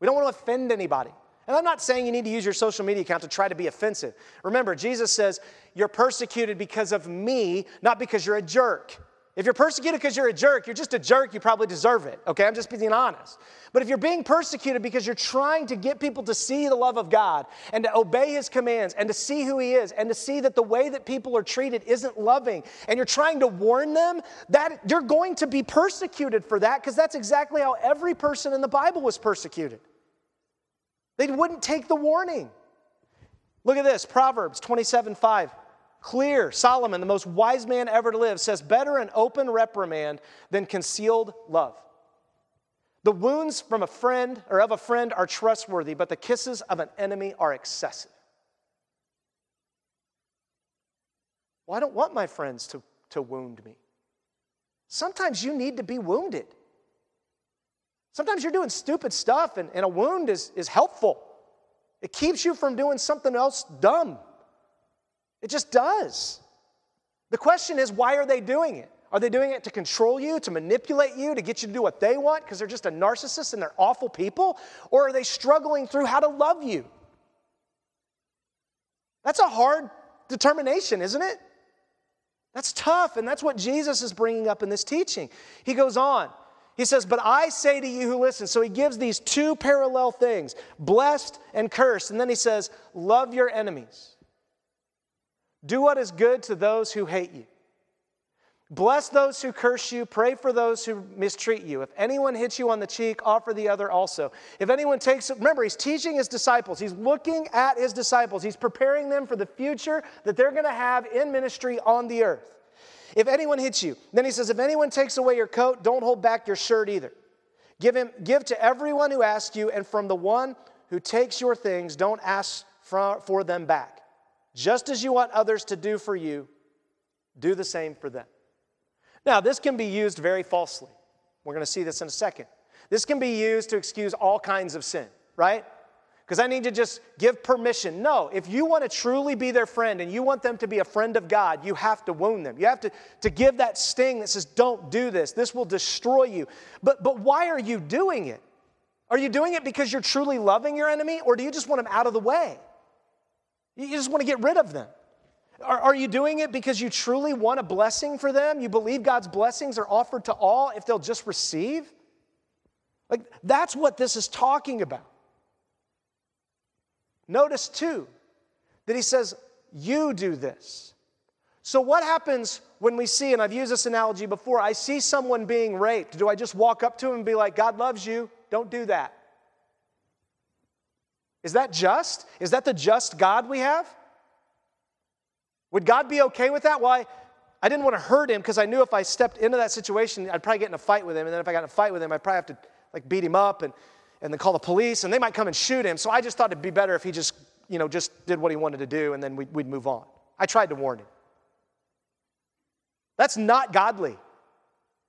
We don't want to offend anybody. And I'm not saying you need to use your social media account to try to be offensive. Remember, Jesus says, you're persecuted because of me, not because you're a jerk. If you're persecuted because you're a jerk, you're just a jerk, you probably deserve it. Okay, I'm just being honest. But if you're being persecuted because you're trying to get people to see the love of God and to obey his commands and to see who he is and to see that the way that people are treated isn't loving and you're trying to warn them, that you're going to be persecuted for that, because that's exactly how every person in the Bible was persecuted. They wouldn't take the warning. Look at this, Proverbs twenty-seven five. Clear, Solomon, the most wise man ever to live, says, better an open reprimand than concealed love. The wounds from a friend or of a friend are trustworthy, but the kisses of an enemy are excessive. Well, I don't want my friends to, to wound me. Sometimes you need to be wounded. Sometimes you're doing stupid stuff, and, and a wound is, is helpful. It keeps you from doing something else dumb. It just does. The question is, why are they doing it? Are they doing it to control you, to manipulate you, to get you to do what they want because they're just a narcissist and they're awful people? Or are they struggling through how to love you? That's a hard determination, isn't it? That's tough, and that's what Jesus is bringing up in this teaching. He goes on. He says, but I say to you who listen. So he gives these two parallel things, blessed and cursed. And then he says, love your enemies. Do what is good to those who hate you. Bless those who curse you. Pray for those who mistreat you. If anyone hits you on the cheek, offer the other also. If anyone takes, remember, he's teaching his disciples. He's looking at his disciples. He's preparing them for the future that they're going to have in ministry on the earth. If anyone hits you, then he says, if anyone takes away your coat, don't hold back your shirt either. Give him, give to everyone who asks you, and from the one who takes your things, don't ask for, for them back. Just as you want others to do for you, do the same for them. Now, this can be used very falsely. We're going to see this in a second. This can be used to excuse all kinds of sin, right? Because I need to just give permission. No, if you want to truly be their friend and you want them to be a friend of God, you have to wound them. You have to, to give that sting that says, don't do this. This will destroy you. But, but why are you doing it? Are you doing it because you're truly loving your enemy, or do you just want them out of the way? You just want to get rid of them. Are, are you doing it because you truly want a blessing for them? You believe God's blessings are offered to all if they'll just receive? Like, that's what this is talking about. Notice, too, that he says, you do this. So what happens when we see, and I've used this analogy before, I see someone being raped. Do I just walk up to him and be like, God loves you, don't do that? Is that just? Is that the just God we have? Would God be okay with that? Well, I, I didn't want to hurt him because I knew if I stepped into that situation, I'd probably get in a fight with him. And then if I got in a fight with him, I'd probably have to like beat him up and, and then call the police. And they might come and shoot him. So I just thought it'd be better if he just, you know, just did what he wanted to do and then we'd, we'd move on. I tried to warn him. That's not godly.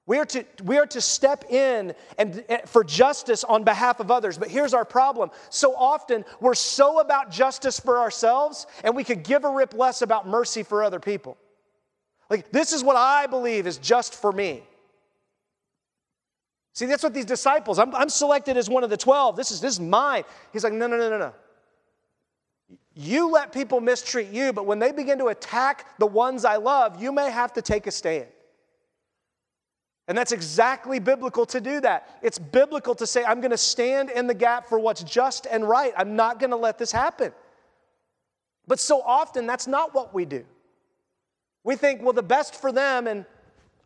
We are to, we are to step in and, and for justice on behalf of others. But here's our problem. So often we're so about justice for ourselves, and we could give a rip less about mercy for other people. Like, this is what I believe is just for me. See, that's what these disciples, I'm, I'm selected as one of the twelve. This is, this is mine. He's like, no, no, no, no, no. You let people mistreat you, but when they begin to attack the ones I love, you may have to take a stand. And that's exactly biblical to do that. It's biblical to say, I'm going to stand in the gap for what's just and right. I'm not going to let this happen. But so often, that's not what we do. We think, well, the best for them, and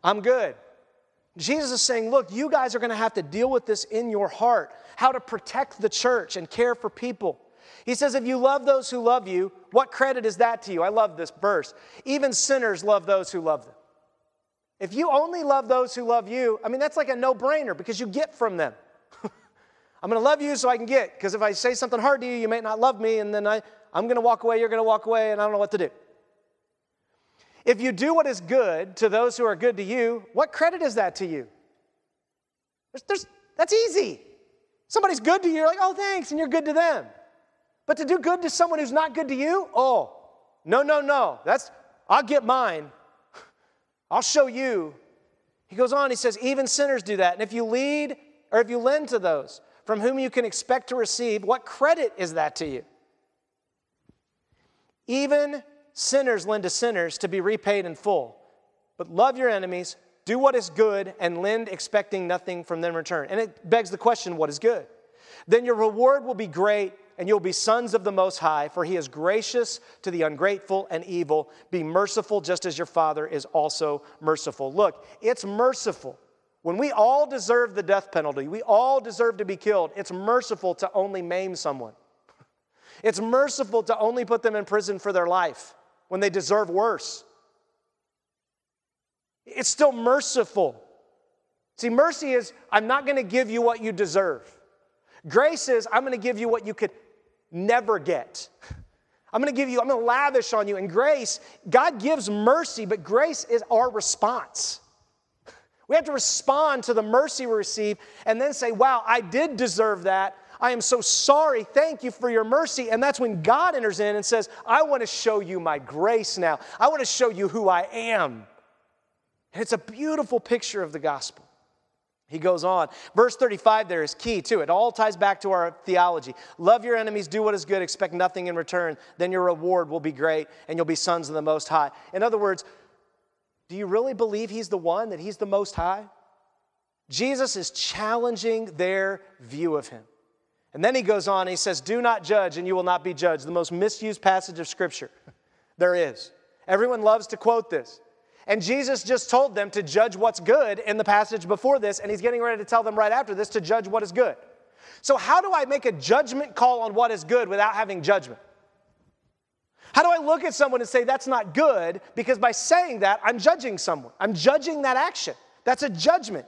I'm good. Jesus is saying, look, you guys are going to have to deal with this in your heart, how to protect the church and care for people. He says, if you love those who love you, what credit is that to you? I love this verse. Even sinners love those who love them. If you only love those who love you, I mean, that's like a no-brainer because you get from them. I'm going to love you so I can get, because if I say something hard to you, you may not love me, and then I, I'm going to walk away, you're going to walk away, and I don't know what to do. If you do what is good to those who are good to you, what credit is that to you? There's, there's, that's easy. Somebody's good to you, you're like, oh, thanks, and you're good to them. But to do good to someone who's not good to you, oh, no, no, no, that's, I'll get mine. I'll show you. He goes on, he says, even sinners do that. And if you lead, or if you lend to those from whom you can expect to receive, what credit is that to you? Even sinners lend to sinners to be repaid in full. But love your enemies, do what is good, and lend expecting nothing from them in return. And it begs the question, what is good? Then your reward will be great, and you'll be sons of the Most High, for he is gracious to the ungrateful and evil. Be merciful just as your Father is also merciful. Look, it's merciful. When we all deserve the death penalty, we all deserve to be killed, it's merciful to only maim someone. It's merciful to only put them in prison for their life when they deserve worse. It's still merciful. See, mercy is, I'm not going to give you what you deserve. Grace is, I'm going to give you what you could never get. I'm going to give you, I'm going to lavish on you. And grace, God gives mercy, but grace is our response. We have to respond to the mercy we receive and then say, wow, I did deserve that. I am so sorry. Thank you for your mercy. And that's when God enters in and says, I want to show you my grace now. I want to show you who I am. And it's a beautiful picture of the gospel. He goes on. Verse thirty-five there is key too. It all ties back to our theology. Love your enemies, do what is good, expect nothing in return. Then your reward will be great and you'll be sons of the Most High. In other words, do you really believe he's the one, that he's the Most High? Jesus is challenging their view of him. And then he goes on and he says, do not judge and you will not be judged. The most misused passage of Scripture there is. Everyone loves to quote this. And Jesus just told them to judge what's good in the passage before this, and he's getting ready to tell them right after this to judge what is good. So how do I make a judgment call on what is good without having judgment? How do I look at someone and say, that's not good, because by saying that, I'm judging someone. I'm judging that action. That's a judgment.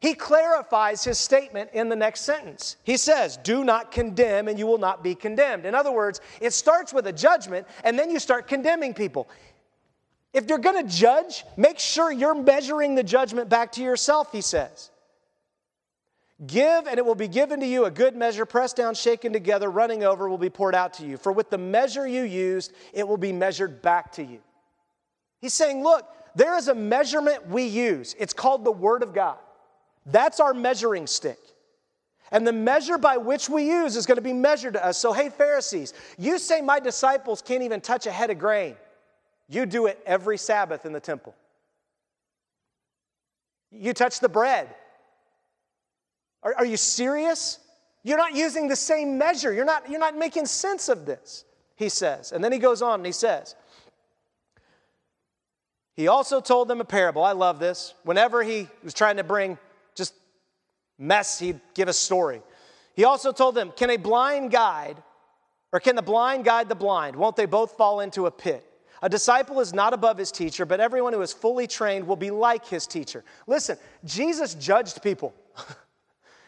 He clarifies his statement in the next sentence. He says, do not condemn and you will not be condemned. In other words, it starts with a judgment, and then you start condemning people. If you're going to judge, make sure you're measuring the judgment back to yourself, he says. Give, and it will be given to you, a good measure, pressed down, shaken together, running over, will be poured out to you. For with the measure you used, it will be measured back to you. He's saying, look, there is a measurement we use. It's called the Word of God. That's our measuring stick. And the measure by which we use is going to be measured to us. So, hey, Pharisees, you say my disciples can't even touch a head of grain. You do it every Sabbath in the temple. You touch the bread. Are, are you serious? You're not using the same measure. You're not, you're not making sense of this, he says. And then he goes on and he says, he also told them a parable. I love this. Whenever he was trying to bring just mess, he'd give a story. He also told them, can a blind guide, or can the blind guide the blind? Won't they both fall into a pit? A disciple is not above his teacher, but everyone who is fully trained will be like his teacher. Listen, Jesus judged people.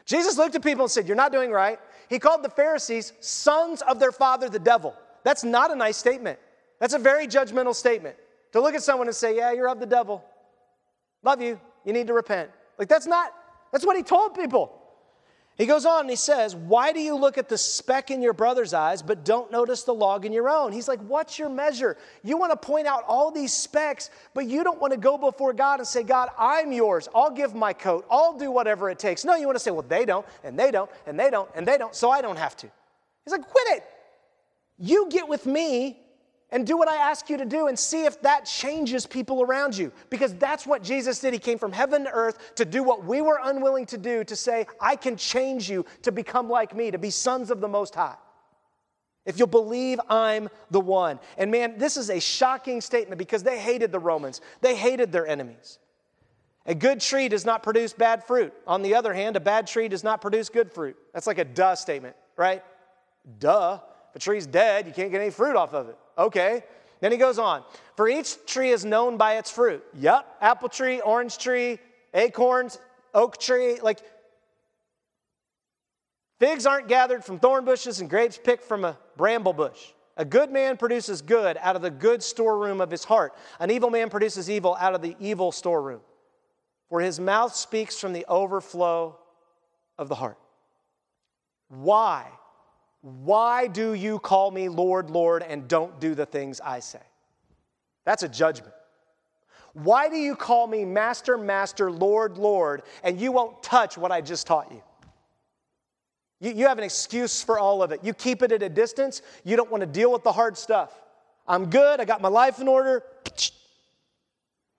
Jesus looked at people and said, you're not doing right. He called the Pharisees sons of their father, the devil. That's not a nice statement. That's a very judgmental statement. To look at someone and say, yeah, you're of the devil. Love you. You need to repent. Like, that's not, that's what he told people. He goes on and he says, why do you look at the speck in your brother's eyes but don't notice the log in your own? He's like, what's your measure? You want to point out all these specks, but you don't want to go before God and say, God, I'm yours. I'll give my coat. I'll do whatever it takes. No, you want to say, well, they don't, and they don't, and they don't, and they don't, so I don't have to. He's like, quit it. You get with me and do what I ask you to do and see if that changes people around you. Because that's what Jesus did. He came from heaven to earth to do what we were unwilling to do, to say, I can change you to become like me, to be sons of the Most High. If you'll believe I'm the one. And man, this is a shocking statement because they hated the Romans. They hated their enemies. A good tree does not produce bad fruit. On the other hand, a bad tree does not produce good fruit. That's like a duh statement, right? Duh. If a tree's dead, you can't get any fruit off of it. Okay. Then he goes on. For each tree is known by its fruit. Yep. Apple tree, orange tree, acorns, oak tree. Like, figs aren't gathered from thorn bushes and grapes picked from a bramble bush. A good man produces good out of the good storeroom of his heart. An evil man produces evil out of the evil storeroom. For his mouth speaks from the overflow of the heart. Why? Why do you call me Lord, Lord, and don't do the things I say? That's a judgment. Why do you call me Master, Master, Lord, Lord, and you won't touch what I just taught you? You, you have an excuse for all of it. You keep it at a distance. You don't want to deal with the hard stuff. I'm good. I got my life in order.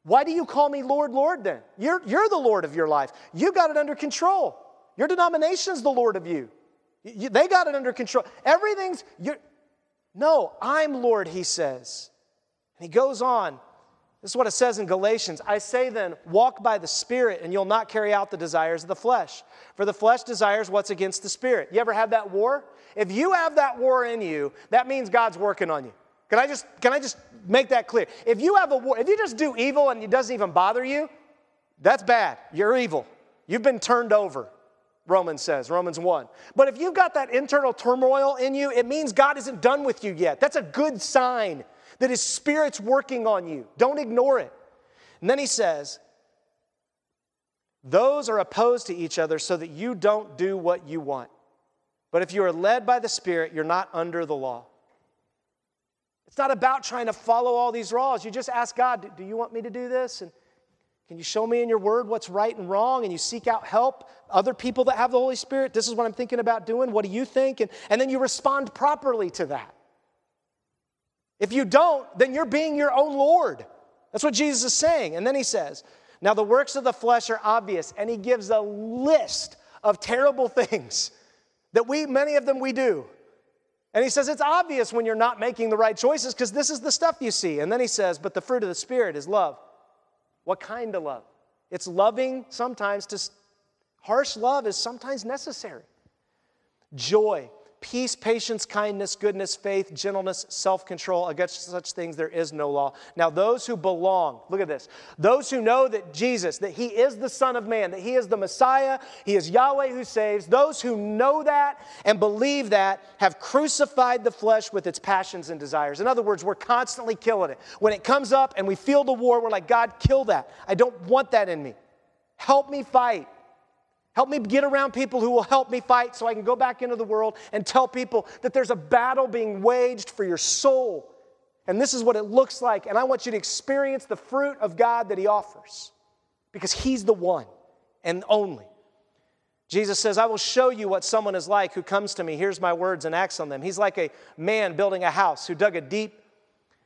Why do you call me Lord, Lord then? You're, you're the Lord of your life. You got it under control. Your denomination's the Lord of you. You, they got it under control. Everything's, you're, no, I'm Lord, he says. And he goes on. This is what it says in Galatians. I say then, walk by the Spirit, and you'll not carry out the desires of the flesh. For the flesh desires what's against the Spirit. You ever have that war? If you have that war in you, that means God's working on you. Can I just, can I just make that clear? If you have a war, if you just do evil and it doesn't even bother you, that's bad. You're evil. You've been turned over. Romans says, Romans one. But if you've got that internal turmoil in you, it means God isn't done with you yet. That's a good sign that his Spirit's working on you. Don't ignore it. And then he says, those are opposed to each other so that you don't do what you want. But if you are led by the Spirit, you're not under the law. It's not about trying to follow all these laws. You just ask God, do you want me to do this? And Can you show me in your word what's right and wrong? And you seek out help, other people that have the Holy Spirit. This is what I'm thinking about doing. What do you think? And, and then you respond properly to that. If you don't, then you're being your own Lord. That's what Jesus is saying. And then he says, now the works of the flesh are obvious. And he gives a list of terrible things that we, many of them we do. And he says it's obvious when you're not making the right choices because this is the stuff you see. And then he says, but the fruit of the Spirit is love. What kind of love? It's loving sometimes to, harsh love is sometimes necessary. Joy, peace, patience, kindness, goodness, faith, gentleness, self-control. Against such things there is no law. Now those who belong, look at this, those who know that Jesus, that he is the Son of Man, that he is the Messiah, he is Yahweh who saves, those who know that and believe that have crucified the flesh with its passions and desires. In other words, we're constantly killing it. When it comes up and we feel the war, we're like, God, kill that. I don't want that in me. Help me fight. Help me get around people who will help me fight so I can go back into the world and tell people that there's a battle being waged for your soul. And this is what it looks like. And I want you to experience the fruit of God that he offers because he's the one and only. Jesus says, I will show you what someone is like who comes to me, hears my words and acts on them. He's like a man building a house who dug a deep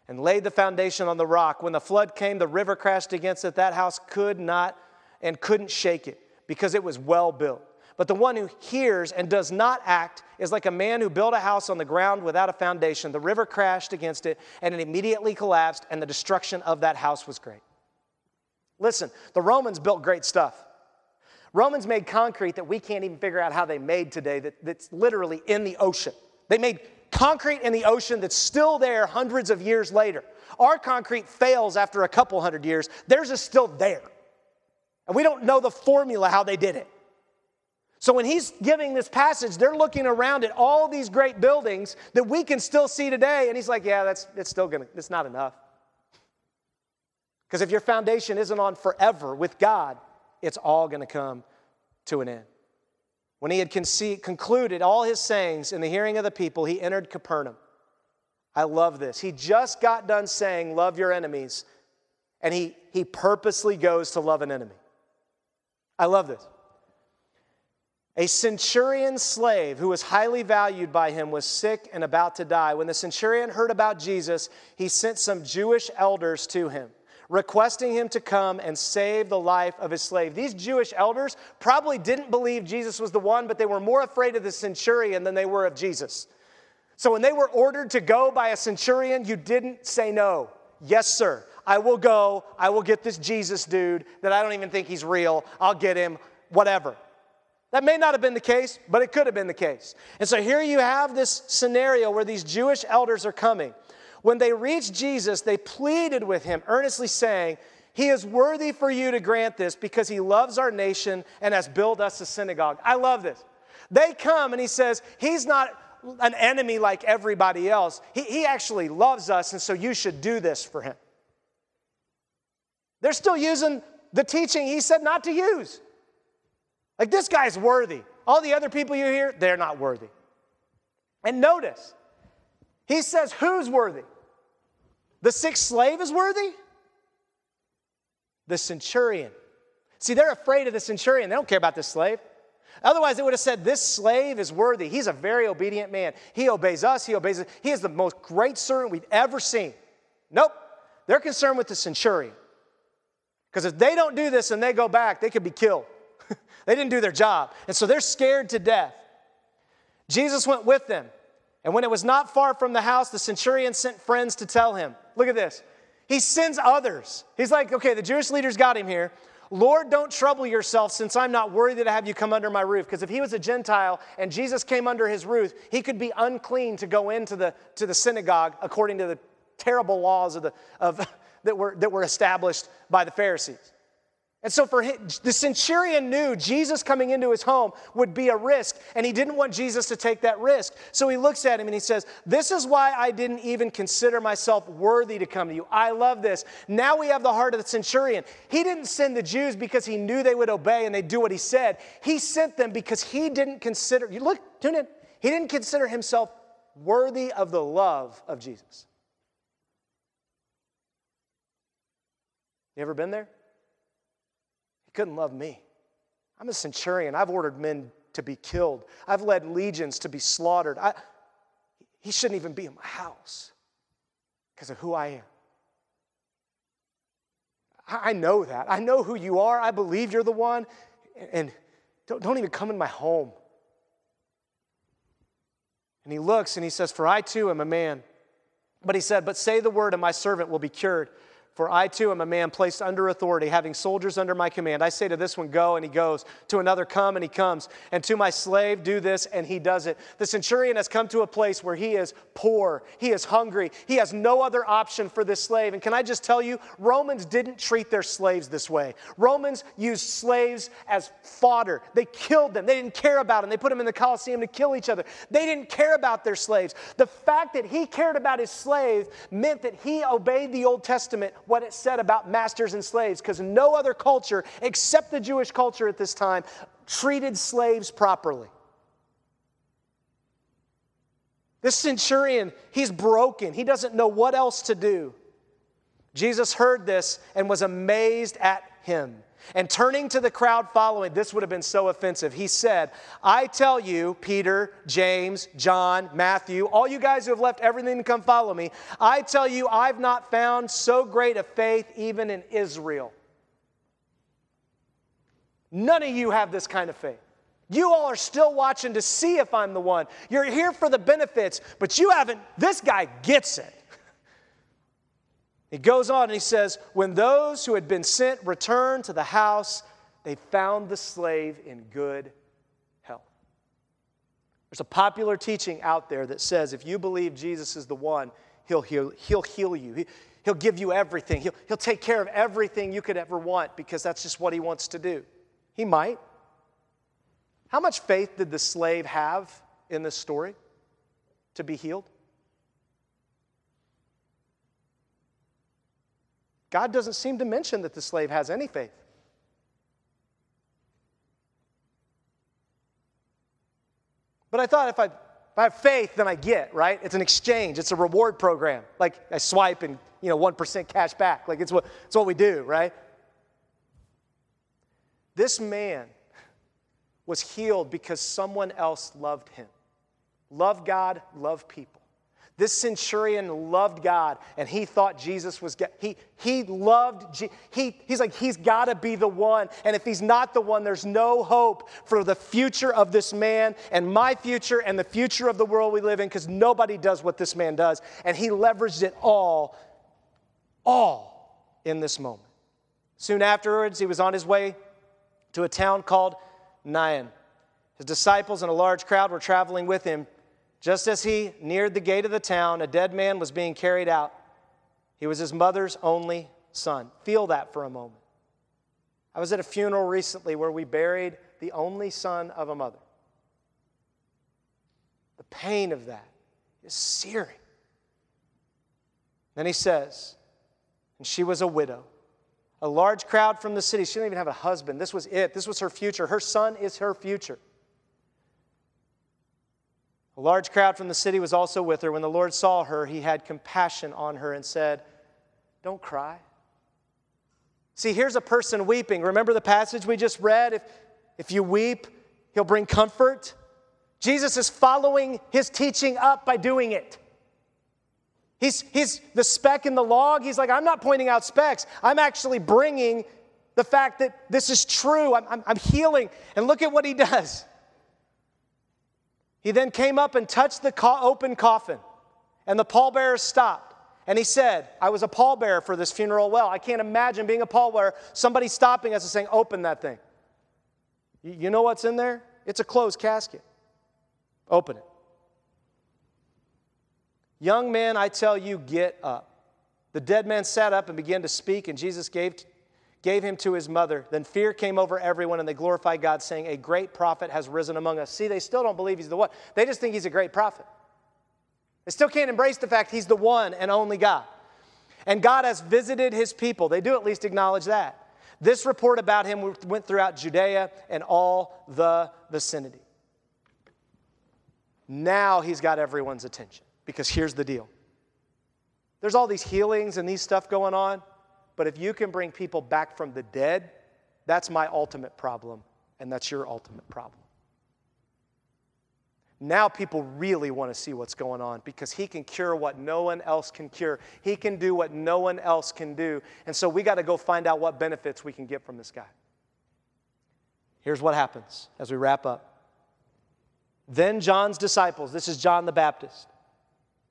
and laid the foundation on the rock. When the flood came, the river crashed against it. That house could not and couldn't shake it, because it was well built. But the one who hears and does not act is like a man who built a house on the ground without a foundation. The river crashed against it, and it immediately collapsed, and the destruction of that house was great. Listen, the Romans built great stuff. Romans made concrete that we can't even figure out how they made today, that, that's literally in the ocean. They made concrete in the ocean that's still there hundreds of years later. Our concrete fails after a couple hundred years. Theirs is still there. And we don't know the formula how they did it. So when he's giving this passage, they're looking around at all these great buildings that we can still see today. And he's like, yeah, that's it's still gonna, it's not enough. Because if your foundation isn't on forever with God, it's all gonna come to an end. When he had conce- concluded all his sayings in the hearing of the people, he entered Capernaum. I love this. He just got done saying, love your enemies. And he he purposely goes to love an enemy. I love this. A centurion slave who was highly valued by him was sick and about to die. When the centurion heard about Jesus, he sent some Jewish elders to him, requesting him to come and save the life of his slave. These Jewish elders probably didn't believe Jesus was the one, but they were more afraid of the centurion than they were of Jesus. So when they were ordered to go by a centurion, you didn't say no. Yes, sir. I will go, I will get this Jesus dude that I don't even think he's real, I'll get him, whatever. That may not have been the case, but it could have been the case. And so here you have this scenario where these Jewish elders are coming. When they reached Jesus, they pleaded with him, earnestly saying, he is worthy for you to grant this because he loves our nation and has built us a synagogue. I love this. They come and he says, he's not an enemy like everybody else. He, he actually loves us, and so you should do this for him. They're still using the teaching he said not to use. Like, this guy's worthy. All the other people you hear, they're not worthy. And notice, he says, who's worthy? The sick slave is worthy? The centurion. See, they're afraid of the centurion. They don't care about this slave. Otherwise, they would have said, this slave is worthy. He's a very obedient man. He obeys us. He obeys us. He is the most great servant we've ever seen. Nope. They're concerned with the centurion. Because if they don't do this and they go back, they could be killed. They didn't do their job. And so they're scared to death. Jesus went with them. And when it was not far from the house, the centurion sent friends to tell him. Look at this. He sends others. He's like, okay, the Jewish leaders got him here. Lord, don't trouble yourself since I'm not worthy to have you come under my roof. Because if he was a Gentile and Jesus came under his roof, he could be unclean to go into the, to the synagogue according to the terrible laws of the of that were that were established by the Pharisees. And so for him, the centurion knew Jesus coming into his home would be a risk, and he didn't want Jesus to take that risk. So he looks at him and he says, this is why I didn't even consider myself worthy to come to you. I love this. Now we have the heart of the centurion. He didn't send the Jews because he knew they would obey and they'd do what he said. He sent them because he didn't consider, you look, tune in, he didn't consider himself worthy of the love of Jesus. You ever been there? couldn't love me. I'm a centurion. I've ordered men to be killed. I've led legions to be slaughtered. I, he shouldn't even be in my house because of who I am. I, I know that. I know who you are. I believe you're the one. And, and don't, don't even come in my home. And he looks and he says, for I too am a man. But he said, but say the word and my servant will be cured. For I too am a man placed under authority, having soldiers under my command. I say to this one, go, and he goes. To another, come, and he comes. And to my slave, do this, and he does it. The centurion has come to a place where he is poor. He is hungry. He has no other option for this slave. And can I just tell you, Romans didn't treat their slaves this way. Romans used slaves as fodder. They killed them. They didn't care about them. They put them in the Colosseum to kill each other. They didn't care about their slaves. The fact that he cared about his slave meant that he obeyed the Old Testament, what it said about masters and slaves, because no other culture except the Jewish culture at this time treated slaves properly. This centurion, he's broken. He doesn't know what else to do. Jesus heard this and was amazed at him. And turning to the crowd following, this would have been so offensive. He said, I tell you, Peter, James, John, Matthew, all you guys who have left everything to come follow me, I tell you, I've not found so great a faith even in Israel. None of you have this kind of faith. You all are still watching to see if I'm the one. You're here for the benefits, but you haven't. This guy gets it. It goes on and he says, when those who had been sent returned to the house, they found the slave in good health. There's a popular teaching out there that says if you believe Jesus is the one, he'll heal, he'll heal you. He, he'll give you everything. He'll, he'll take care of everything you could ever want because that's just what he wants to do. He might. How much faith did the slave have in this story to be healed? God doesn't seem to mention that the slave has any faith. But I thought if I, if I have faith, then I get, right? It's an exchange. It's a reward program. Like I swipe and, you know, one percent cash back. Like it's what, it's what we do, right? This man was healed because someone else loved him. Love God, love people. This centurion loved God, and he thought Jesus was God. He, he loved Je- he He's like, he's got to be the one. And if he's not the one, there's no hope for the future of this man and my future and the future of the world we live in because nobody does what this man does. And he leveraged it all, all in this moment. Soon afterwards, he was on his way to a town called Nain. His disciples and a large crowd were traveling with him. Just as he neared the gate of the town, a dead man was being carried out. He was his mother's only son. Feel that for a moment. I was at a funeral recently where we buried the only son of a mother. The pain of that is searing. Then he says, and she was a widow. A large crowd from the city. She didn't even have a husband. This was it. This was her future. Her son is her future. A large crowd from the city was also with her. When the Lord saw her, he had compassion on her and said, don't cry. See, here's a person weeping. Remember the passage we just read? If, if you weep, he'll bring comfort. Jesus is following his teaching up by doing it. He's, he's the speck in the log. He's like, I'm not pointing out specks. I'm actually bringing the fact that this is true. I'm, I'm, I'm healing. And look at what he does. He then came up and touched the co- open coffin, and the pallbearers stopped. And he said, I was a pallbearer for this funeral well. I can't imagine being a pallbearer, somebody stopping us and saying, open that thing. You, you know what's in there? It's a closed casket. Open it. Young man, I tell you, get up. The dead man sat up and began to speak, and Jesus gave t- gave him to his mother. Then fear came over everyone, and they glorified God, saying, a great prophet has risen among us. See, they still don't believe he's the one. They just think he's a great prophet. They still can't embrace the fact he's the one and only God. And God has visited his people. They do at least acknowledge that. This report about him went throughout Judea and all the vicinity. Now he's got everyone's attention, because here's the deal. There's all these healings and these stuff going on. But if you can bring people back from the dead, That's my ultimate problem, and that's your ultimate problem. Now people really want to see what's going on, because he can cure what no one else can cure. He can do what no one else can do. And so we got to go find out what benefits we can get from this guy. Here's what happens as we wrap up. Then John's disciples, this is John the Baptist,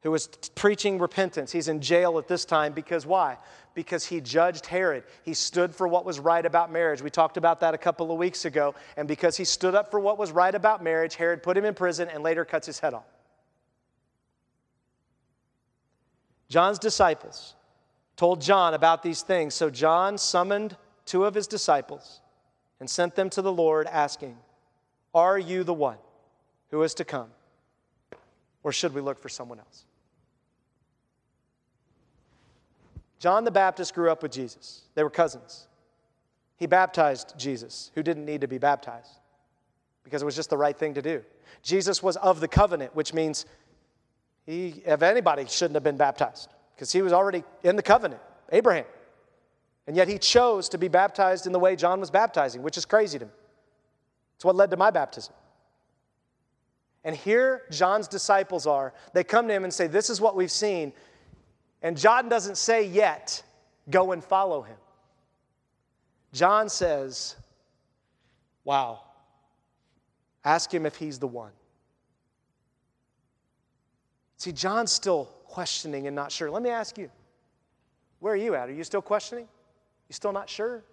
who was preaching repentance. He's in jail at this time because why? Because he judged Herod. He stood for what was right about marriage. We talked about that a couple of weeks ago. And because he stood up for what was right about marriage, Herod put him in prison and later cuts his head off. John's disciples told John about these things. So John summoned two of his disciples and sent them to the Lord asking, "Are you the one who is to come, or should we look for someone else?" John the Baptist grew up with Jesus. They were cousins. He baptized Jesus, who didn't need to be baptized because it was just the right thing to do. Jesus was of the covenant, which means he, if anybody, shouldn't have been baptized because he was already in the covenant, Abraham. And yet he chose to be baptized in the way John was baptizing, which is crazy to me. It's what led to my baptism. And here John's disciples are. They come to him and say, "This is what we've seen." And John doesn't say yet, "Go and follow him." John says, "Wow, ask him if he's the one." See, John's still questioning and not sure. Let me ask you, where are you at? Are you still questioning? You still not sure?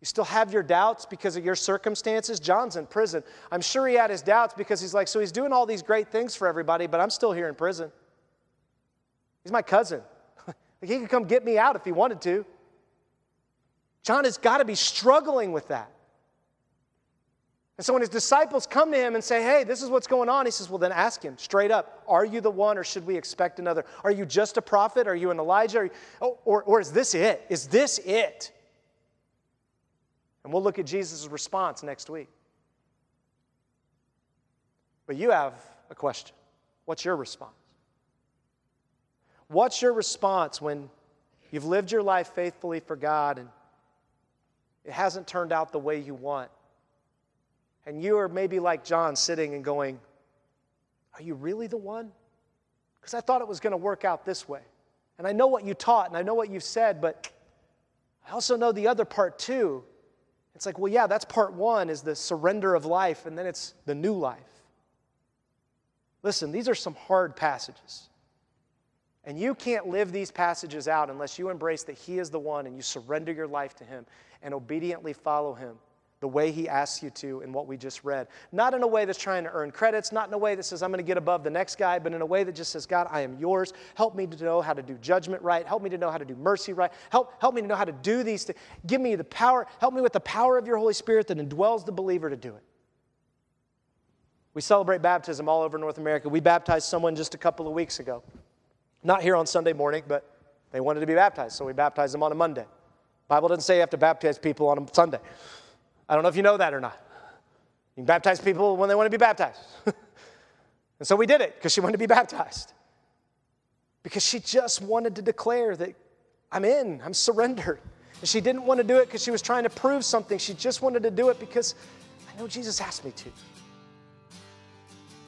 You still have your doubts because of your circumstances? John's in prison. I'm sure he had his doubts because he's like, so he's doing all these great things for everybody, but I'm still here in prison. He's my cousin. He could come get me out if he wanted to. John has got to be struggling with that. And so when his disciples come to him and say, "Hey, this is what's going on," he says, well, then ask him straight up, "Are you the one, or should we expect another? Are you just a prophet? Are you an Elijah? Are you, oh, or, or is this it? Is this it?" And we'll look at Jesus' response next week. But you have a question. What's your response? What's your response when you've lived your life faithfully for God and it hasn't turned out the way you want? And you are maybe like John, sitting and going, "Are you really the one? Because I thought it was going to work out this way. And I know what you taught and I know what you've said, but I also know the other part too." It's like, well, yeah, that's part one, is the surrender of life, and then it's the new life. Listen, these are some hard passages. And you can't live these passages out unless you embrace that he is the one and you surrender your life to him and obediently follow him the way he asks you to in what we just read. Not in a way that's trying to earn credits, not in a way that says, "I'm going to get above the next guy," but in a way that just says, "God, I am yours. Help me to know how to do judgment right. Help me to know how to do mercy right. Help, help me to know how to do these things. Give me the power. Help me with the power of your Holy Spirit that indwells the believer to do it." We celebrate baptism all over North America. We baptized someone just a couple of weeks ago. Not here on Sunday morning, but they wanted to be baptized, so we baptized them on a Monday. The Bible doesn't say you have to baptize people on a Sunday. I don't know if you know that or not. You can baptize people when they want to be baptized. And so we did it because she wanted to be baptized. Because she just wanted to declare that I'm in, I'm surrendered. And she didn't want to do it because she was trying to prove something. She just wanted to do it because I know Jesus asked me to.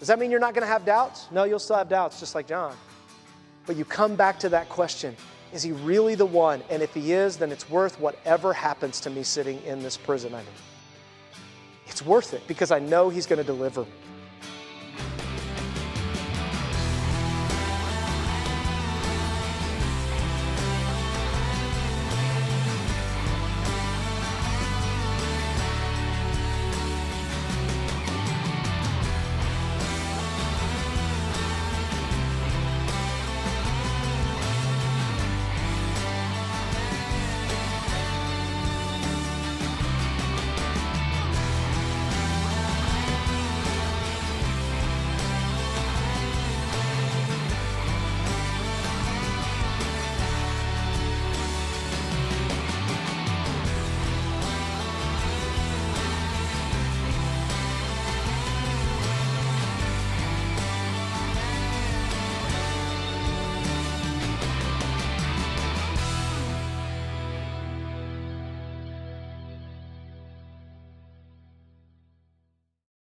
Does that mean you're not going to have doubts? No, you'll still have doubts, just like John. But you come back to that question. Is he really the one? And if he is, then it's worth whatever happens to me sitting in this prison I'm in. It's worth it because I know he's going to deliver me.